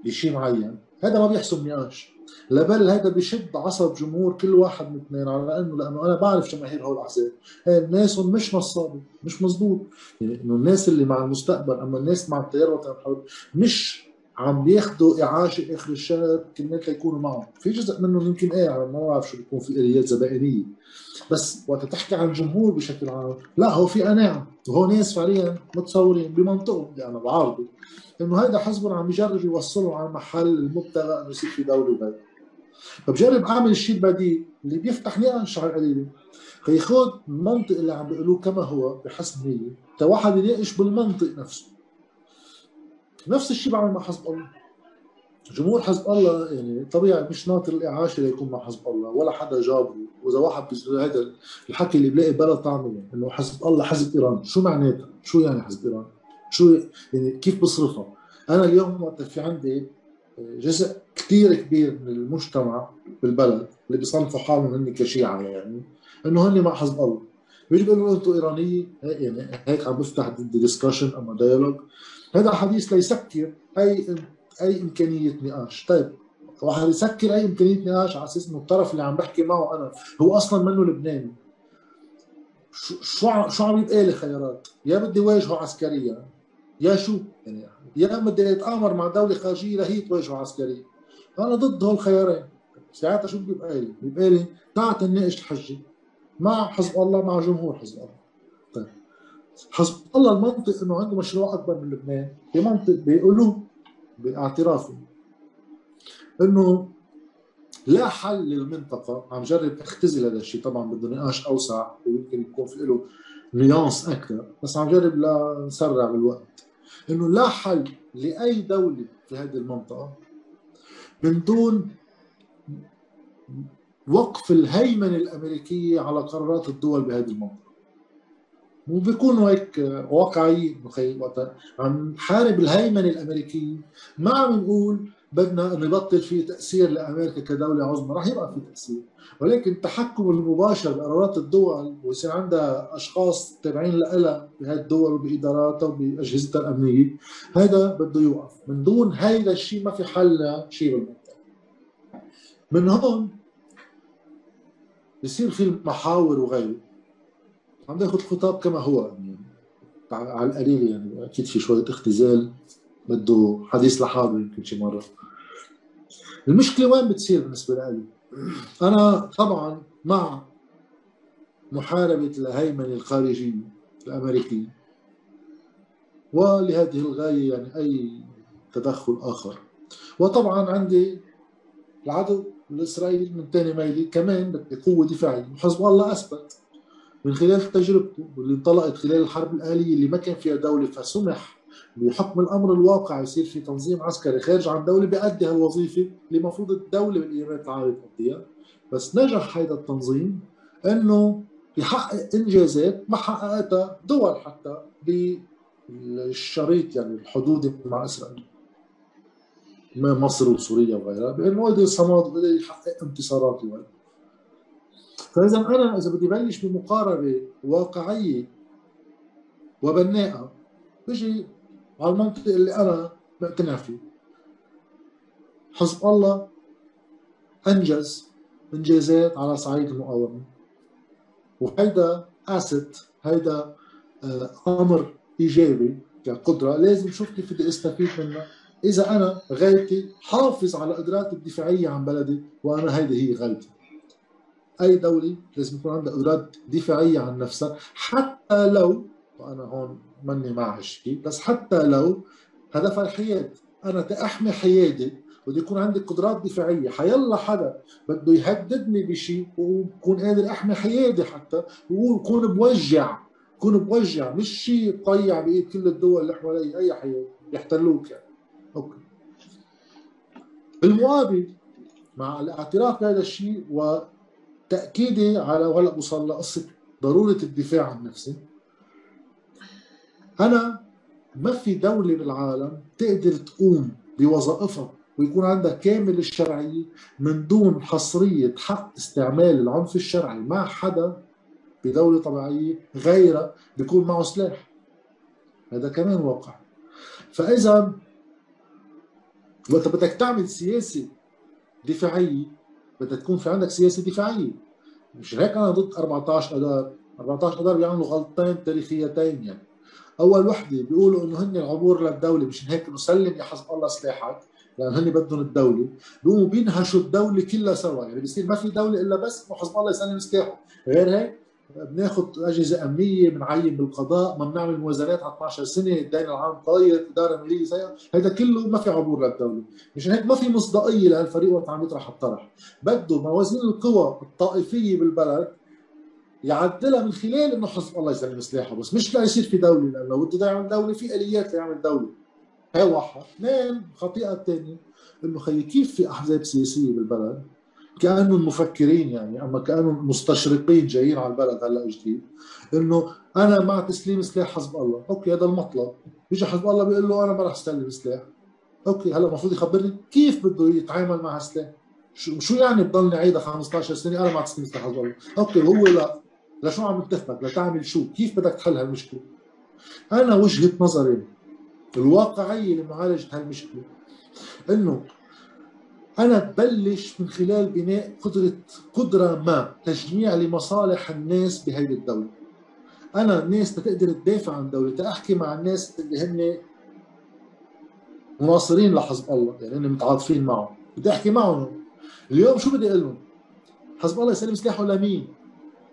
بشيء معين هذا ما بيحسب نقاش، لا بل هذا بشد عصب جمهور كل واحد من اثنين، على انه لانه انا بعرف جماهير هول الاحزاب، الناس مش نصابه، مش مزبوط، يعني انه الناس اللي مع المستقبل، اما الناس مع التيار الوطني الحر مش عم بياخذوا اعاشه اخر الشهر كلمات ليكونوا معهم، في جزء منهم يمكن ايه ما بعرف شو بتكون في اليات زبائنيه، بس وقت تحكي عن الجمهور بشكل عام، لا هو في قناعه، وهو ناس فعليا متصورين بمنطقهم اللي انا بعارضه، انه هذا حزبهم عم يجرب يوصلوا على محل المبتغى انه يصير في دوله وبلد. فبجرب اعمل الشيء البديل اللي بيفتح نقاش على القليله، فياخذ المنطق اللي عم بيقولوه كما هو بحسب نيه، تا واحد يناقش بالمنطق نفسه. نفس الشيء بعمل مع حزب الله. جمهور حزب الله يعني طبيعي مش ناطر الاعاشه ليكون مع حزب الله، ولا حدا جابه، واذا واحد هذا الحكي اللي بلاقي بلا طعمه، انه حزب الله حزب ايران، شو معناتها؟ شو يعني حزب ايران؟ شو يعني كيف بصرفها؟ انا اليوم وقت في عندي جزء كثير كبير من المجتمع بالبلد اللي بيصنفوا حالهم هن كشيعه، يعني انه هن مع حزب الله، بيجي بيقولوا له انتم ايرانيه، يعني هيك عم بفتح ضد ديسكشن اما ديالوج، هذا حديث ليسكر اي اي امكانيه نقاش. طيب واحد يسكر اي امكانيه نقاش على اساس انه الطرف اللي عم بحكي معه انا هو اصلا منه لبناني، شو شو عم يبقى لي خيارات؟ يا بدي واجهه عسكريا يا شو يعني، يا بدي اتامر مع دوله خارجيه لهي تواجهه عسكريا، انا ضد هول الخيارين. ساعتها شو بده يبقى لي؟ بيبقى لي تعال نناقش الحجه مع حزب الله، مع جمهور حزب الله. طيب حزب الله المنطق انه عنده مشروع اكبر من لبنان، بمنطق بيقولوا باعترافه انه لا حل للمنطقه، عم جرب اختزل هذا الشيء، طبعا بده نقاش اوسع ويمكن يكون في له نيانس اكثر، بس عم جرب لنسرع بالوقت، انه لا حل لاي دوله في هذه المنطقه من دون وقف الهيمنه الامريكيه على قرارات الدول بهذه المنطقه. وبيكونوا هيك واقعيين بخيل وقتها، عم نحارب الهيمنه الامريكيه، ما عم نقول بدنا نبطل في تاثير لامريكا كدوله عظمى، رح يبقى في تاثير، ولكن التحكم المباشر بقرارات الدول ويصير عندها اشخاص تابعين لها بهذه الدول وباداراتها وباجهزتها الامنيه، هذا بده يوقف، من دون هذا الشيء ما في حل شيء بالمنطقه. من هون بصير في المحاور وغيره، عم باخذ الخطاب كما هو يعني على القليل، يعني اكيد في شويه اختزال بده حديث لحاله يمكن شي مره. المشكله وين بتصير بالنسبه لي؟ انا طبعا مع محاربه الهيمنه الخارجيه الامريكيه، ولهذه الغايه يعني اي تدخل اخر، وطبعا عندي العدو الاسرائيلي من ثاني ميلي كمان بقوه دفاعيه، وحزب الله اثبت من خلال تجربته واللي انطلقت خلال الحرب الاهليه اللي ما كان فيها دوله، فسمح بحكم الامر الواقع يصير في تنظيم عسكري خارج عن دوله بيأدي هالوظيفه اللي المفروض الدوله بالايام العربيه تأديها. بس نجح هيدا التنظيم انه يحقق انجازات ما حققتها دول حتى بالشريط يعني الحدودي مع اسرائيل، ما مصر وسوريا وغيرها، بانه بده صمد بده يحقق انتصارات. فاذا انا اذا بدي بلش بمقاربه واقعيه وبناءه بيجي على المنطق اللي انا بقتنع فيه. حزب الله انجز انجازات على صعيد المقاومه، وهيدا اسيت، هيدا امر ايجابي كقدره لازم شوف كيف بدي استفيد منها. اذا انا غايتي حافظ على قدراتي الدفاعيه عن بلدي، وانا هيدي هي غايتي. اي دوله لازم يكون عندها قدرات دفاعيه عن نفسها، حتى لو وانا هون ماني مع هالشيء، بس حتى لو هدفها الحياد، انا تأحمي حيادي بدي يكون عندي قدرات دفاعيه. حيلا حدا بده يهددني بشيء وبكون قادر احمي حيادي، حتى وبكون بوجع بكون بوجع مش شيء يطيع بايد كل الدول اللي حوالي اي حياد يحتلوك يعني. اوكي. بالمقابل مع الاعتراف بهذا الشيء وتاكيدي على، وهلا بوصل لقصه ضروره الدفاع عن نفسي، انا ما في دوله بالعالم تقدر تقوم بوظائفها ويكون عندها كامل الشرعيه من دون حصريه حق استعمال العنف الشرعي مع حدا بدوله طبيعيه غيرها بيكون معه سلاح. هذا كمان واقع. فاذا وقت بدك تعمل سياسه دفاعيه بدك تكون في عندك سياسه دفاعيه. مش هيك انا ضد أربعة عشر أذار، أربعة عشر أذار بيعملوا غلطتين تاريخيتين يعني. اول وحده بيقولوا انه هن العبور للدوله، مش هيك نسلم يا حزب الله سلاحك، لأن هن بدهم الدولة، بيقوموا بينهشوا الدولة كلها سوا، يعني بصير ما في دولة إلا بس إنه حزب الله يسلم سلاحه، غير هيك بناخذ أجهزة أمنية، بنعين بالقضاء، ما بنعمل موازنات على اثني عشر سنة، الدين العام طاير، إدارة مالية سيئة، هيدا كله ما في عبور للدولة، مشان هيك ما في مصداقية لهالفريق وقت عم يطرح الطرح، بده موازين القوى الطائفية بالبلد يعدلها من خلال إنه حزب الله يسلم سلاحه، بس مش ليصير في دولة، لأنه لو بده يعمل دولة في آليات ليعمل دولة. هي واحدة. اثنين، الخطيئة الثانية انه خيي كيف في احزاب سياسية بالبلد كأنهم مفكرين يعني، اما كأنهم مستشرقين جايين على البلد هلا جديد، انه انا مع تسليم سلاح حزب الله، اوكي هذا المطلب، بيجي حزب الله بيقول له انا ما راح استلم سلاح، اوكي هلا المفروض يخبرني كيف بده يتعامل مع هالسلاح، شو شو يعني بضلني عيدها خمسة عشر سنة انا مع تسليم سلاح حزب الله، اوكي وهو لا، لشو عم تثبت، لتعمل شو، كيف بدك تحل هالمشكلة؟ انا وجهة نظري الواقعية لمعالجة هالمشكلة انه انا ببلش من خلال بناء قدرة قدرة ما تجميع لمصالح الناس بهيدي الدولة. انا الناس تقدر تدافع عن دولتها، احكي مع الناس اللي هن مناصرين لحزب الله يعني هن متعاطفين معه، بدي احكي معهم اليوم شو بدي اقول لهم؟ حزب الله يسلم سلاحه لمين؟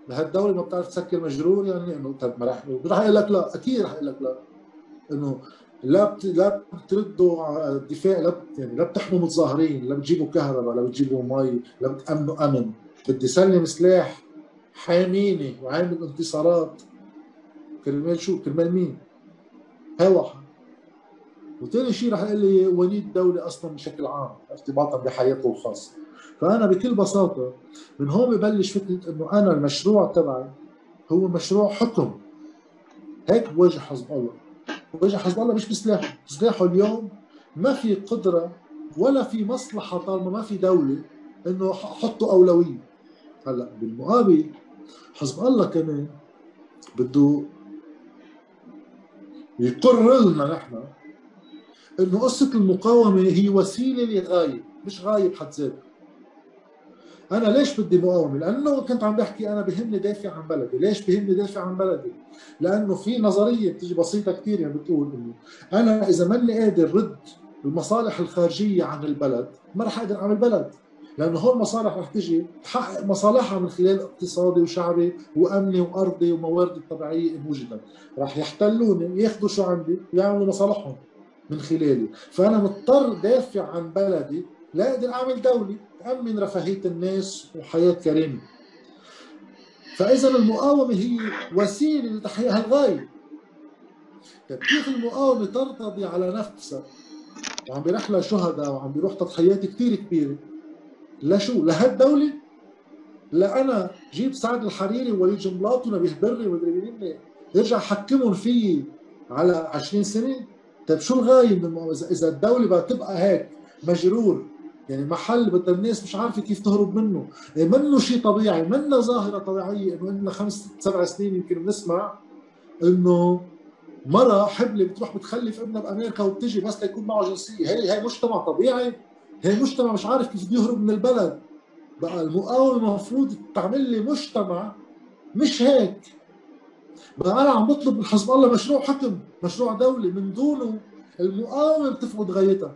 لهالدولة ما بتعرف تسكر مجرور يعني؟ انه طيب ما راح راح اقول لك لا، اكيد راح اقول لك لا، انه لا بت... لا بتردوا على الدفاع، لا بت... يعني لا بتحموا متظاهرين، لا بتجيبوا كهرباء، لا بتجيبوا مي، لا بتأمنوا أمن، بدي سلم سلاح حاميني وعامل انتصارات كرمال شو؟ كرمال مين؟ هي واحد. وثاني شيء رح يقول لي ونية الدولة أصلا بشكل عام ارتباطا بحياته الخاصة. فأنا بكل بساطة من هون ببلش فكرة إنه أنا المشروع تبعي هو مشروع حكم. هيك بواجه حزب الله. وجه حزب الله مش بسلاحه، سلاحه اليوم ما في قدرة ولا في مصلحة طالما ما في دولة انه حطوا أولوية. هلا بالمقابل حزب الله كمان بده يقرر لنا نحن انه قصة المقاومة هي وسيلة لغاية، مش غاية بحد ذاتها. أنا ليش بدي مقاومة؟ لأنه كنت عم بحكي أنا بهمني دافع عن بلدي، ليش بهمني دافع عن بلدي؟ لأنه في نظرية بتيجي بسيطة كثير يعني بتقول إنه أنا إذا ماني قادر رد المصالح الخارجية عن البلد ما رح أقدر أعمل بلد، لأنه هون المصالح رح تجي تحقق مصالحها من خلال اقتصادي وشعبي وأمني وأرضي ومواردي الطبيعية إن وجدت، رح يحتلوني ياخذوا شو عندي ويعملوا مصالحهم من خلالي، فأنا مضطر دافع عن بلدي لا أقدر أعمل دولة تأمن رفاهية الناس وحياة كريمة. فإذا المقاومة هي وسيلة لتحقيق هالغاية. طيب كيف المقاومة ترتضي على نفسها وعم بيروح لها شهداء وعم بيروح تضحيات كثير كبيرة لشو؟ لهالدولة؟ لا أنا جيب سعد الحريري ووليد جملاط ونبيه بري ومدري مين يرجع حكمهم فيي على عشرين سنة؟ طيب شو الغاية من المقاومة؟ إذا الدولة بدها تبقى هيك مجرور، يعني محل بدها الناس مش عارفة كيف تهرب منه، منه شيء طبيعي، منه ظاهرة طبيعية إنه إلنا خمس سبع سنين يمكن بنسمع إنه مرة حبلة بتروح بتخلف ابنها بأمريكا وبتجي بس ليكون معه جنسية، هي هي مجتمع طبيعي، هي مجتمع مش عارف كيف بده يهرب من البلد. بقى المقاومة مفروض تعمل لي مجتمع مش هيك. بقى أنا عم بطلب من حزب الله مشروع حكم، مشروع دولي، من دونه المقاومة بتفقد غايتها.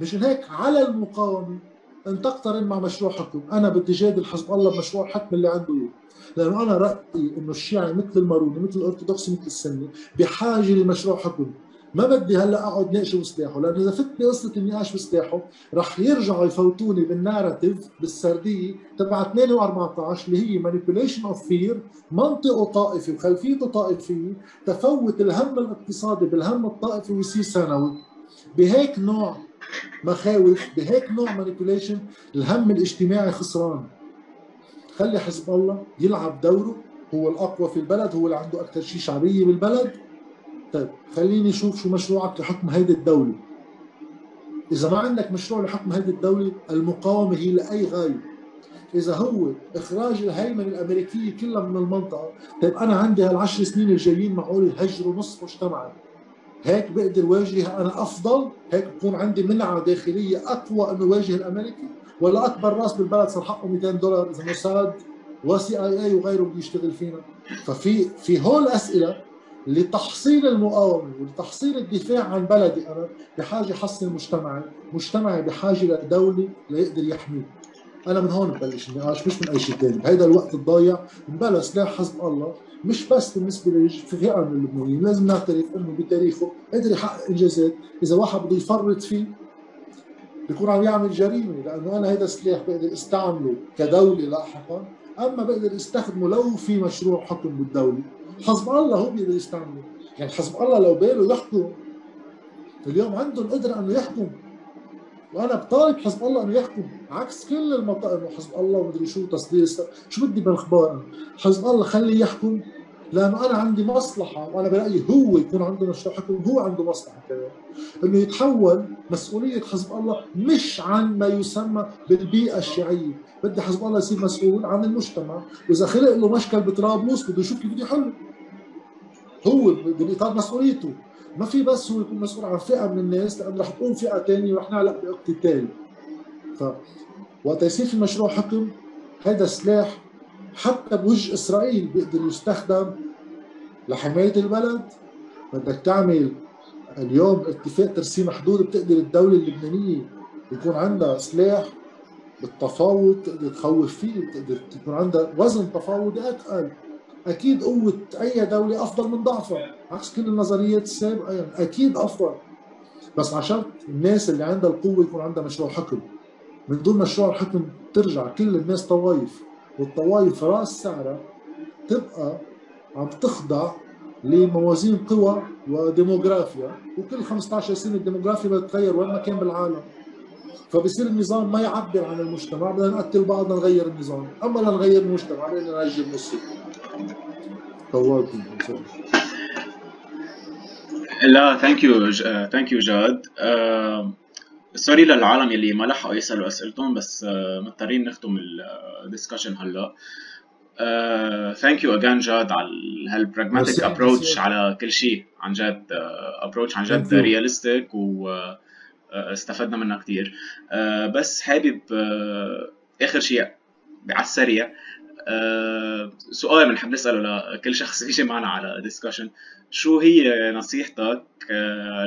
مشان هيك على المقاومة أن تقترن مع مشروع حكم، أنا بدي جادل حزب الله بمشروع حكم اللي عنده إياه، لأنه أنا رأيي إنه الشيعي مثل الماروني مثل الأرثوذكسي مثل السني بحاجة لمشروع حكم، ما بدي هلا أقعد ناقشه وسلاحه، لأنه إذا فتني قصة النقاش وسلاحه رح يرجعوا يفوتوني بالناراتيف بالسردية تبع اثنين وأربعة عشر اللي هي manipulation of fear، منطقه طائفي وخلفيته طائفية، تفوت الهم الاقتصادي بالهم الطائفي ويصير ثانوي. بهيك نوع مخاوف، بهيك نوع مانيبيوليشن، الهم الاجتماعي خسران. خلي حزب الله يلعب دوره، هو الاقوى في البلد، هو اللي عنده اكثر شيء شعبيه بالبلد. طيب خليني اشوف شو مشروعك لحكم هيدي الدوله. اذا ما عندك مشروع لحكم هيدي الدوله، المقاومه هي لاي غايه. اذا هو اخراج الهيمنه الامريكيه كلها من المنطقه، طيب انا عندي هالعشر سنين الجايين معقول هجروا نصف مجتمعي. هيك بقدر واجه انا افضل، هيك بكون عندي منعه داخليه اقوى انه واجه الامريكي، ولا اكبر راس بالبلد صار حقه مئتين دولار اذا موساد وسي اي اي وغيره بده يشتغل فينا. ففي في هول الاسئله لتحصيل المقاومه ولتحصيل الدفاع عن بلدي، انا بحاجه احصن مجتمعي، مجتمعي بحاجه لدوله ليقدر يحميه. انا من هون ببلش النقاش مش من اي شيء ثاني، هيدا الوقت الضايع مبلا سلاح حزب الله مش بس بالنسبه لفئه من اللبنانيين، لازم نعترف انه بتاريخه قدر يحقق انجازات، اذا واحد بده يفرط فيه بيكون عم يعمل جريمه، لانه انا هيدا السلاح بقدر استعمله كدوله لاحقا، اما بقدر استخدمه لو في مشروع حكم بالدوله، حزب الله هو بيقدر يستعمله، يعني حزب الله لو باله يحكم اليوم عندهم قدره انه يحكم، وانا بطالب حزب الله انه يحكم، عكس كل المطاقم انه حزب الله ومدري شو تصدير شو بدي بالاخبار انا، حزب الله خليه يحكم لانه انا عندي مصلحه، وانا برايي هو يكون عنده مشروع حكم، هو عنده مصلحه كمان انه يتحول مسؤوليه حزب الله مش عن ما يسمى بالبيئه الشيعيه، بدي حزب الله يصير مسؤول عن المجتمع، واذا خلق له مشكل بطرابلس بده يشوف كيف بده يحله. هو باطار مسؤوليته، ما في بس هو يكون مسؤول عن فئه من الناس لانه رح تقوم فئه ثانيه ورح نعلق باقتتال. ف وقت يصير في مشروع حكم هذا السلاح حتى بوجه اسرائيل بيقدر يستخدم لحمايه البلد. بدك تعمل اليوم اتفاق ترسيم حدود، بتقدر الدوله اللبنانيه يكون عندها سلاح بالتفاوض تقدر تخوف فيه، بتقدر يكون عندها وزن تفاوضي اثقل. اكيد قوه اي دوله افضل من ضعفها، عكس كل النظريات السابقه، يعني اكيد افضل، بس عشان الناس اللي عندها القوه يكون عندها مشروع حكم. من دون مشروع حكم ترجع كل الناس طوايف، والطوايف راس سعرها تبقى عم تخضع لموازين قوى وديموغرافيا، وكل خمسطعش سنة الديموغرافيا بتتغير وين ما كان بالعالم، فبصير النظام ما يعبر عن المجتمع. بدنا نقتل بعضنا نغير النظام، اما لنغير المجتمع بدنا نرجم نصه. طولتني لا ثانك يو ثانك يو جاد. سوري للعالم يلي ما لحقوا يسالوا اسئلتهم، بس مضطرين نختم الدسكشن هلا. ثانك يو اجين جاد على هالبراغماتيك ابروتش على كل شيء، عن جد ابروتش عن جد رياليستيك واستفدنا منها كثير. بس حابب اخر شيء على السريع سؤال بنحب نساله لكل شخص يجي معنا على ديسكشن، شو هي نصيحتك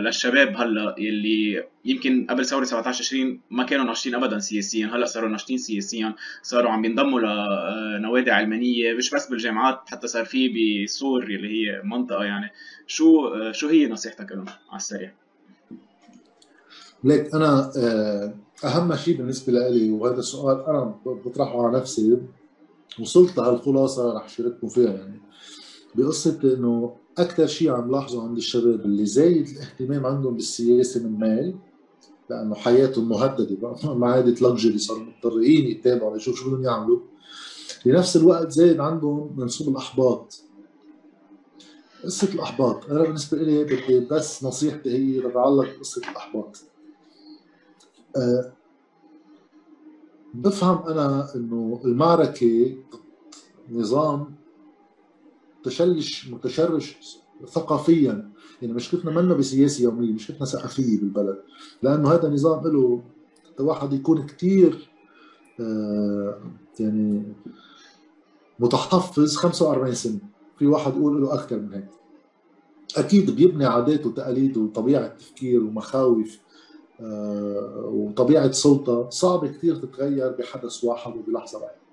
للشباب هلا يلي يمكن قبل ثوره سبعطعش عشرين ما كانوا ناشطين ابدا سياسيا، هلا صاروا ناشطين سياسيا، صاروا عم ينضموا لنوادي علمانيه مش بس بالجامعات، حتى صار في بسور اللي هي منطقه، يعني شو شو هي نصيحتك لهم على السريع؟ ليك انا اهم شيء بالنسبه لي، وهذا السؤال انا بطرحه على نفسي، وصلت على الخلاصه رح شارككم فيها يعني بقصه انه اكثر شيء عم لاحظه عند الشباب اللي زايد الاهتمام عندهم بالسياسه من مال لانه حياتهم مهدده بقى ما عادت لكجري صاروا مضطرين يتابعوا ليشوفوا شو بدهم يعملوا. بنفس الوقت زايد عندهم منسوب الاحباط. قصه الاحباط انا بالنسبه لي بدي بس نصيحتي هي تتعلق بقصه الاحباط. أه بفهم انا انه المعركه نظام تشلش متشرش ثقافيا، يعني مشكلتنا منا بسياسه يوميه، مشكلتنا ثقافيه بالبلد، لانه هذا نظام له الواحد يكون كثير آه يعني متحفظ خمسة وأربعين سنه، في واحد يقول له اكثر من هيك. اكيد بيبني عاداته وتقاليده وطبيعه تفكير ومخاوف آه وطبيعه سلطه صعبه كثير تتغير بحدث واحد وبلحظه واحده.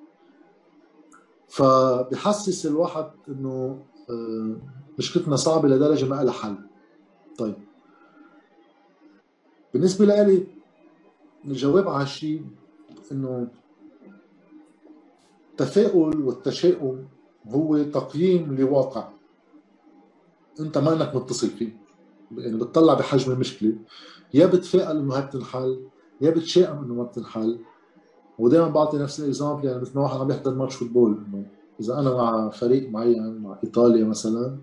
فبحسس الواحد انه آه مشكلتنا صعبه لدرجه ما لها حل. طيب بالنسبه لي الجواب على هالشيء انه التفاؤل والتشاؤم هو تقييم لواقع انت ما انك متصل فيه، يعني بتطلع بحجم المشكله يا بتفائل انه هي بتنحل يا بتشائم انه ما بتنحل. ودائما بعطي نفس الاكزامبل يعني مثل ما واحد عم يحضر ماتش فوتبول، انه اذا انا مع فريق معين مع ايطاليا مثلا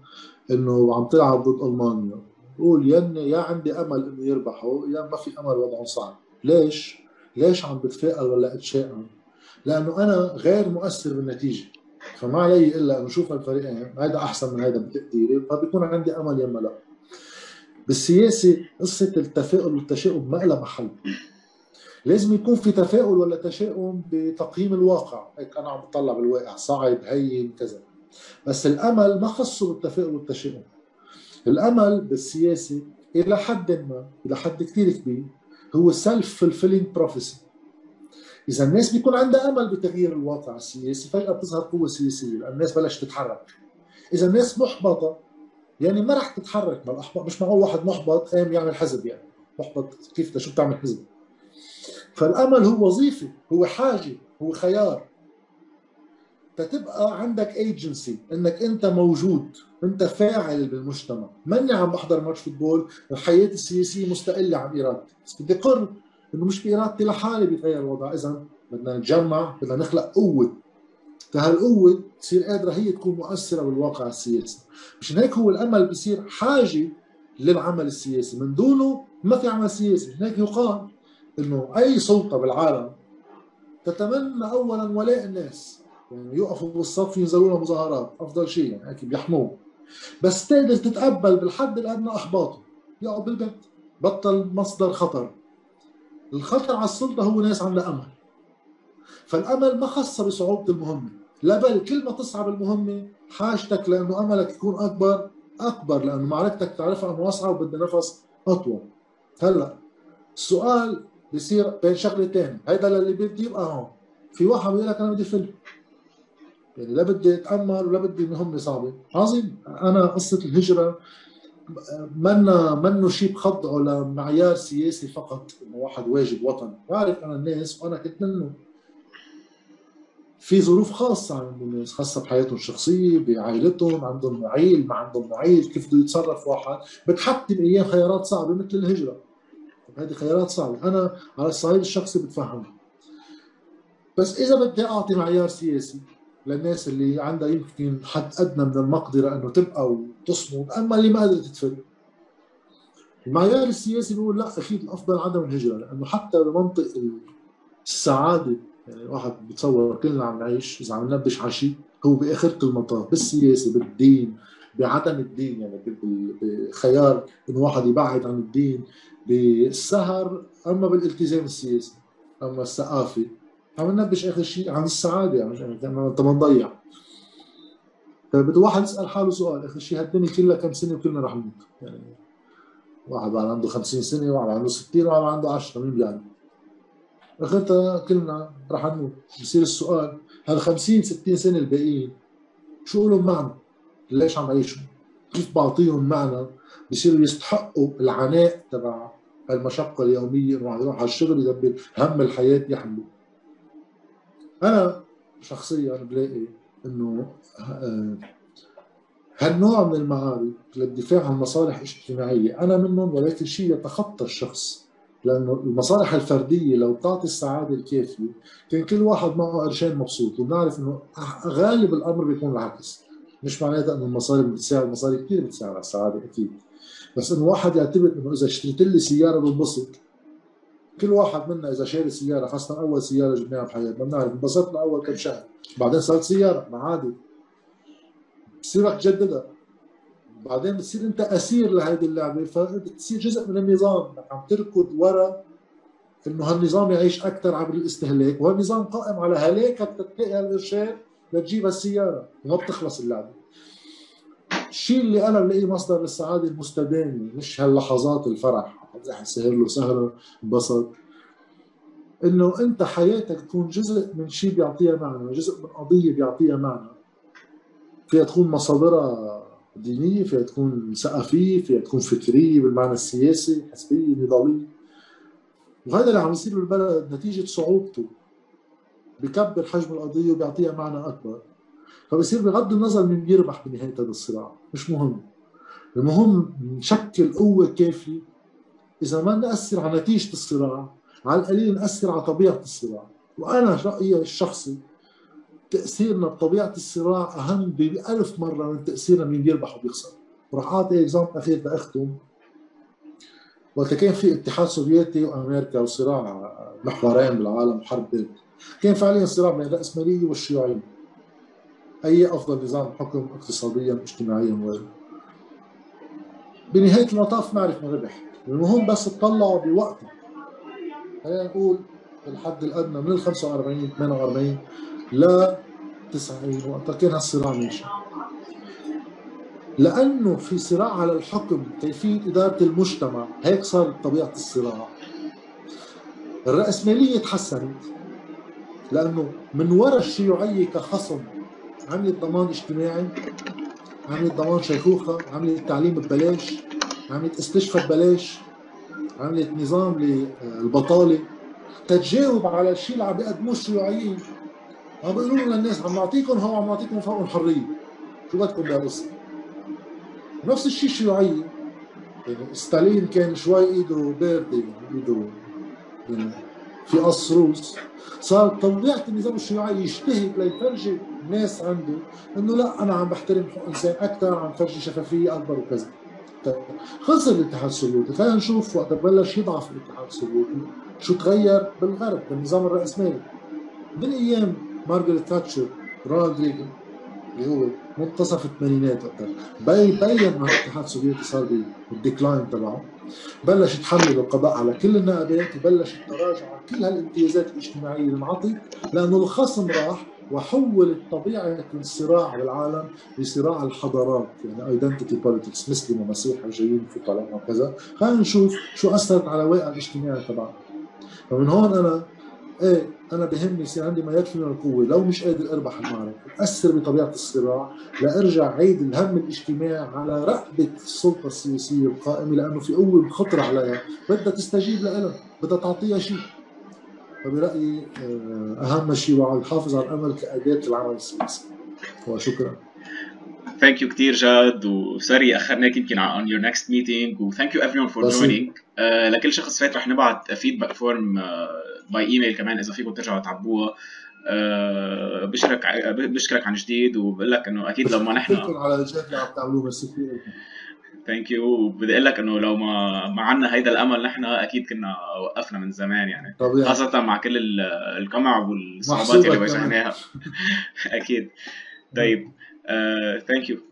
انه عم تلعب ضد المانيا بقول يا يا عندي امل انه يربحوا يا ما في امل وضعهم صعب. ليش؟ ليش عم بتفائل ولا اتشائم؟ لانه انا غير مؤثر بالنتيجه، فما علي الا انه اشوف هالفريقين هذا احسن من هذا بتقديري فبكون عندي امل يما لا. بالسياسه قصه التفاؤل والتشاؤم ما لها محل، لازم يكون في تفاؤل ولا تشاؤم بتقييم الواقع، هيك انا عم بطلع بالواقع صعب هين كذا. بس الامل ما خصه بالتفاؤل والتشاؤم. الامل بالسياسه الى حد ما الى حد كثير كبير هو سيلف فولفيلينج بروفيسي. اذا الناس بيكون عندها امل بتغيير الواقع السياسي فجاه بتظهر قوه سياسيه لان الناس بلشت تتحرك. اذا الناس محبطه يعني ما رح تتحرك، ما الاحباط مش معقول واحد محبط قام يعمل حزب، يعني محبط كيف شو بتعمل حزب؟ فالامل هو وظيفه، هو حاجه، هو خيار. تتبقى عندك ايجنسي انك انت موجود، انت فاعل بالمجتمع. ماني عم بحضر ماتش فوتبول، الحياه السياسيه مستقله عن ارادتي، بس بدي اقر انه مش بارادتي لحالي بيتغير الوضع. اذا بدنا نتجمع، بدنا نخلق قوه، فهالقوه تصير قادره هي تكون مؤثره بالواقع السياسي. مشان هيك هو الامل بصير حاجه للعمل السياسي، من دونه ما في عمل سياسي. مشان هيك يقال انه اي سلطه بالعالم تتمنى اولا ولاء الناس، يعني يوقفوا بالصف ينزلوا لهم مظاهرات افضل شيء، يعني هيك بيحموهم. بس تقدر تتقبل بالحد الادنى احباطه، يقعد بالبيت، بطل مصدر خطر. الخطر على السلطه هو ناس عندها امل. فالامل ما خاصه بصعوبه المهمه، لا بل كل ما تصعب المهمه حاجتك لانه املك يكون اكبر اكبر، لانه معركتك تعرفها انه اصعب وبدها نفس اطول. هلا السؤال بصير بين شغلتين، هيدا اللي بدي يبقى هون، في واحد بيقول لك انا بدي فيلم، يعني لا بدي اتامل ولا بدي مهمه صعبه. عظيم، انا قصه الهجره منا منه شيء بخضعه لمعيار سياسي فقط انه واحد واجب وطني، بعرف انا الناس وانا كنت منه. في ظروف خاصه عند الناس، خاصه بحياتهم الشخصيه، بعائلتهم، عندهم عيل، ما عندهم عيل، كيف بده يتصرف واحد، بتحتم اياه خيارات صعبه مثل الهجره. هذه خيارات صعبة، أنا على الصعيد الشخصي بتفهمها. بس إذا بدي أعطي معيار سياسي للناس اللي عندها يمكن حد أدنى من المقدرة إنه تبقى وتصمد، أما اللي ما قدرت تفل، المعيار السياسي بيقول لا أكيد الأفضل عدم الهجرة، لأنه حتى بمنطق السعادة، يعني الواحد بيتصور كلنا عم نعيش، إذا عم ننبش على شيء هو بآخرة المطاف، بالسياسة، بالدين، بعدم الدين، يعني بخيار إنه واحد يبعد عن الدين، بالسهر، اما بالالتزام السياسي، اما الثقافه. عم ننبش اخر شيء عن السعاده، يعني انت ما نضيع. فبده واحد يسال حاله سؤال، اخر شيء هالدنيا كلها كم سنه وكلنا رح نموت، يعني واحد بقى عنده خمسين سنه، واحد عنده ستين، واحد عنده عشرة، مين بيعرف؟ اخرتها كلنا رح نموت. بصير السؤال هال خمسين ستين سنه الباقيين شو لهم معنى؟ ليش عم يعيشوا؟ كيف بعطيهم معنى بصيروا يستحقوا العناء تبع المشقه اليوميه، انه يروح على الشغل يدبر هم الحياه يحمله. انا شخصيا بلاقي انه هالنوع من المعارك للدفاع عن مصالح اجتماعيه انا منهم، ولكن شيء يتخطى الشخص، لانه المصالح الفرديه لو بتعطي السعاده الكافيه كان كل واحد معه قرشين مبسوط، وبنعرف انه غالب الامر بيكون العكس. مش معناتها انه المصاري بتساعد، المصاري كثير بتساعد على السعاده اكيد، بس انه واحد يعتبر انه اذا اشتريت لي سياره بنبسط. كل واحد منا اذا شاري سياره، خاصه اول سياره جبناها بحياتنا، بنعرف انبسطنا اول كم شهر، بعدين صارت سياره معادي بتصير رح تجددها، بعدين بتصير انت اسير لهيدي اللعبه، فبتصير جزء من النظام، عم تركض ورا انه هالنظام يعيش اكثر عبر الاستهلاك، وهالنظام قائم على هلاكك تتلاقي هالقرشين لتجيب هالسياره، وما بتخلص اللعبه. الشيء اللي انا بلاقيه مصدر للسعاده المستدامه، مش هاللحظات الفرح، رح يسهر له سهره انبسط، انه انت حياتك تكون جزء من شيء بيعطيها معنى، جزء من قضيه بيعطيها معنى. فيها تكون مصادرها دينيه، فيها تكون ثقافيه، فيها تكون فكريه بالمعنى السياسي، حزبيه، نضاليه. وهذا اللي عم يصير بالبلد نتيجه صعوبته. بكبر حجم القضيه وبيعطيها معنى اكبر. فبصير بغض النظر مين بيربح بنهايه هذا الصراع، مش مهم. المهم نشكل قوه كافيه اذا ما نأثر على نتيجه الصراع، على القليل نأثر على طبيعه الصراع، وانا رايي الشخصي تأثيرنا بطبيعة الصراع أهم بألف مرة من تأثيرنا مين بيربح وبيخسر. ورح أعطي إكزامبل أخير لأختم. وقت كان في اتحاد سوفيتي وأمريكا وصراع محورين بالعالم وحرب بارده، كان فعليا صراع بين الرأسمالية والشيوعية. أي أفضل نظام حكم اقتصاديا واجتماعيا وغيره. بنهاية المطاف نعرف من ربح، المهم بس تطلعوا بوقتها. خلينا نقول الحد الأدنى من ال خمسة وأربعين ثمانية وأربعين لا تسعين، وقتها كان هالصراع ماشي، لأنه في صراع على الحكم، كيفية إدارة المجتمع، هيك صارت طبيعة الصراع. الرأسمالية تحسنت لأنه من وراء الشيوعية كخصم عملت ضمان اجتماعي، عملت ضمان شيخوخة، عملت تعليم ببلاش، عملت استشفى ببلاش، عملت نظام للبطالة، تتجاوب على الشيء اللي عم بيقدموه الشيوعيين. عم بيقولوا للناس عم نعطيكم هو عم نعطيكم فوقهم حريه، شو بدكم بهالقصه؟ نفس الشيء الشيوعيه، يعني ستالين كان شوي ايده بارده، يعني ايده يعني في قص روس، صار طبيعه النظام الشيوعي يجتهد ليفرجي الناس عنده انه لا انا عم بحترم حقوق الانسان اكثر، عم فرجي شفافيه اكبر وكذا. خسر الاتحاد السوفيتي، خلينا نشوف وقت بلش يضعف الاتحاد السوفيتي شو تغير بالغرب بالنظام الراسمالي. من ايام مارغريت تاتشر رونالد ريغن اللي هو منتصف الثمانينات وقتها، بين بين مع الاتحاد السوفيتي صار بالديكلاين تبعه، بلش يتحمل القضاء على كل النائبات، وبلش التراجع على كل هالامتيازات الاجتماعيه اللي انعطت، لانه الخصم راح وحولت طبيعه الصراع بالعالم لصراع الحضارات، يعني ايدنتيتي بوليتكس، مسلم ومسيحي وجايين في طالعين وكذا. خلينا نشوف شو اثرت على الواقع الاجتماعي تبعه. فمن هون انا ايه انا بهمني يصير عندي ما يكفي من القوه، لو مش قادر اربح المعركه، اتاثر بطبيعه الصراع لارجع عيد الهم الاجتماعي على رقبه السلطه السياسيه القائمه، لانه في قوه مخطره عليها بدها تستجيب لها، بدها تعطيها شيء. فبرايي اهم شيء هو الحافظ على الامل كاداه العمل السياسي. وشكرا. Thank you كثير جاد، وسوري اخرناك يمكن على on your next meeting، و thank you everyone for joining. uh, لكل شخص فات رح نبعت feedback form باي ايميل كمان اذا فيكم ترجعوا تعبوها. أه بشكرك بشكرك عن جديد، وبقول لك انه اكيد لو ما نحن على الجهد اللي عم تعملوه، بس كثير ثانك يو. وبدي اقول لك انه لو ما ما عندنا هيدا الامل نحن اكيد كنا وقفنا من زمان، يعني طبيعي. خاصه مع كل القمع والصعوبات اللي واجهناها. اكيد. طيب ثانك يو.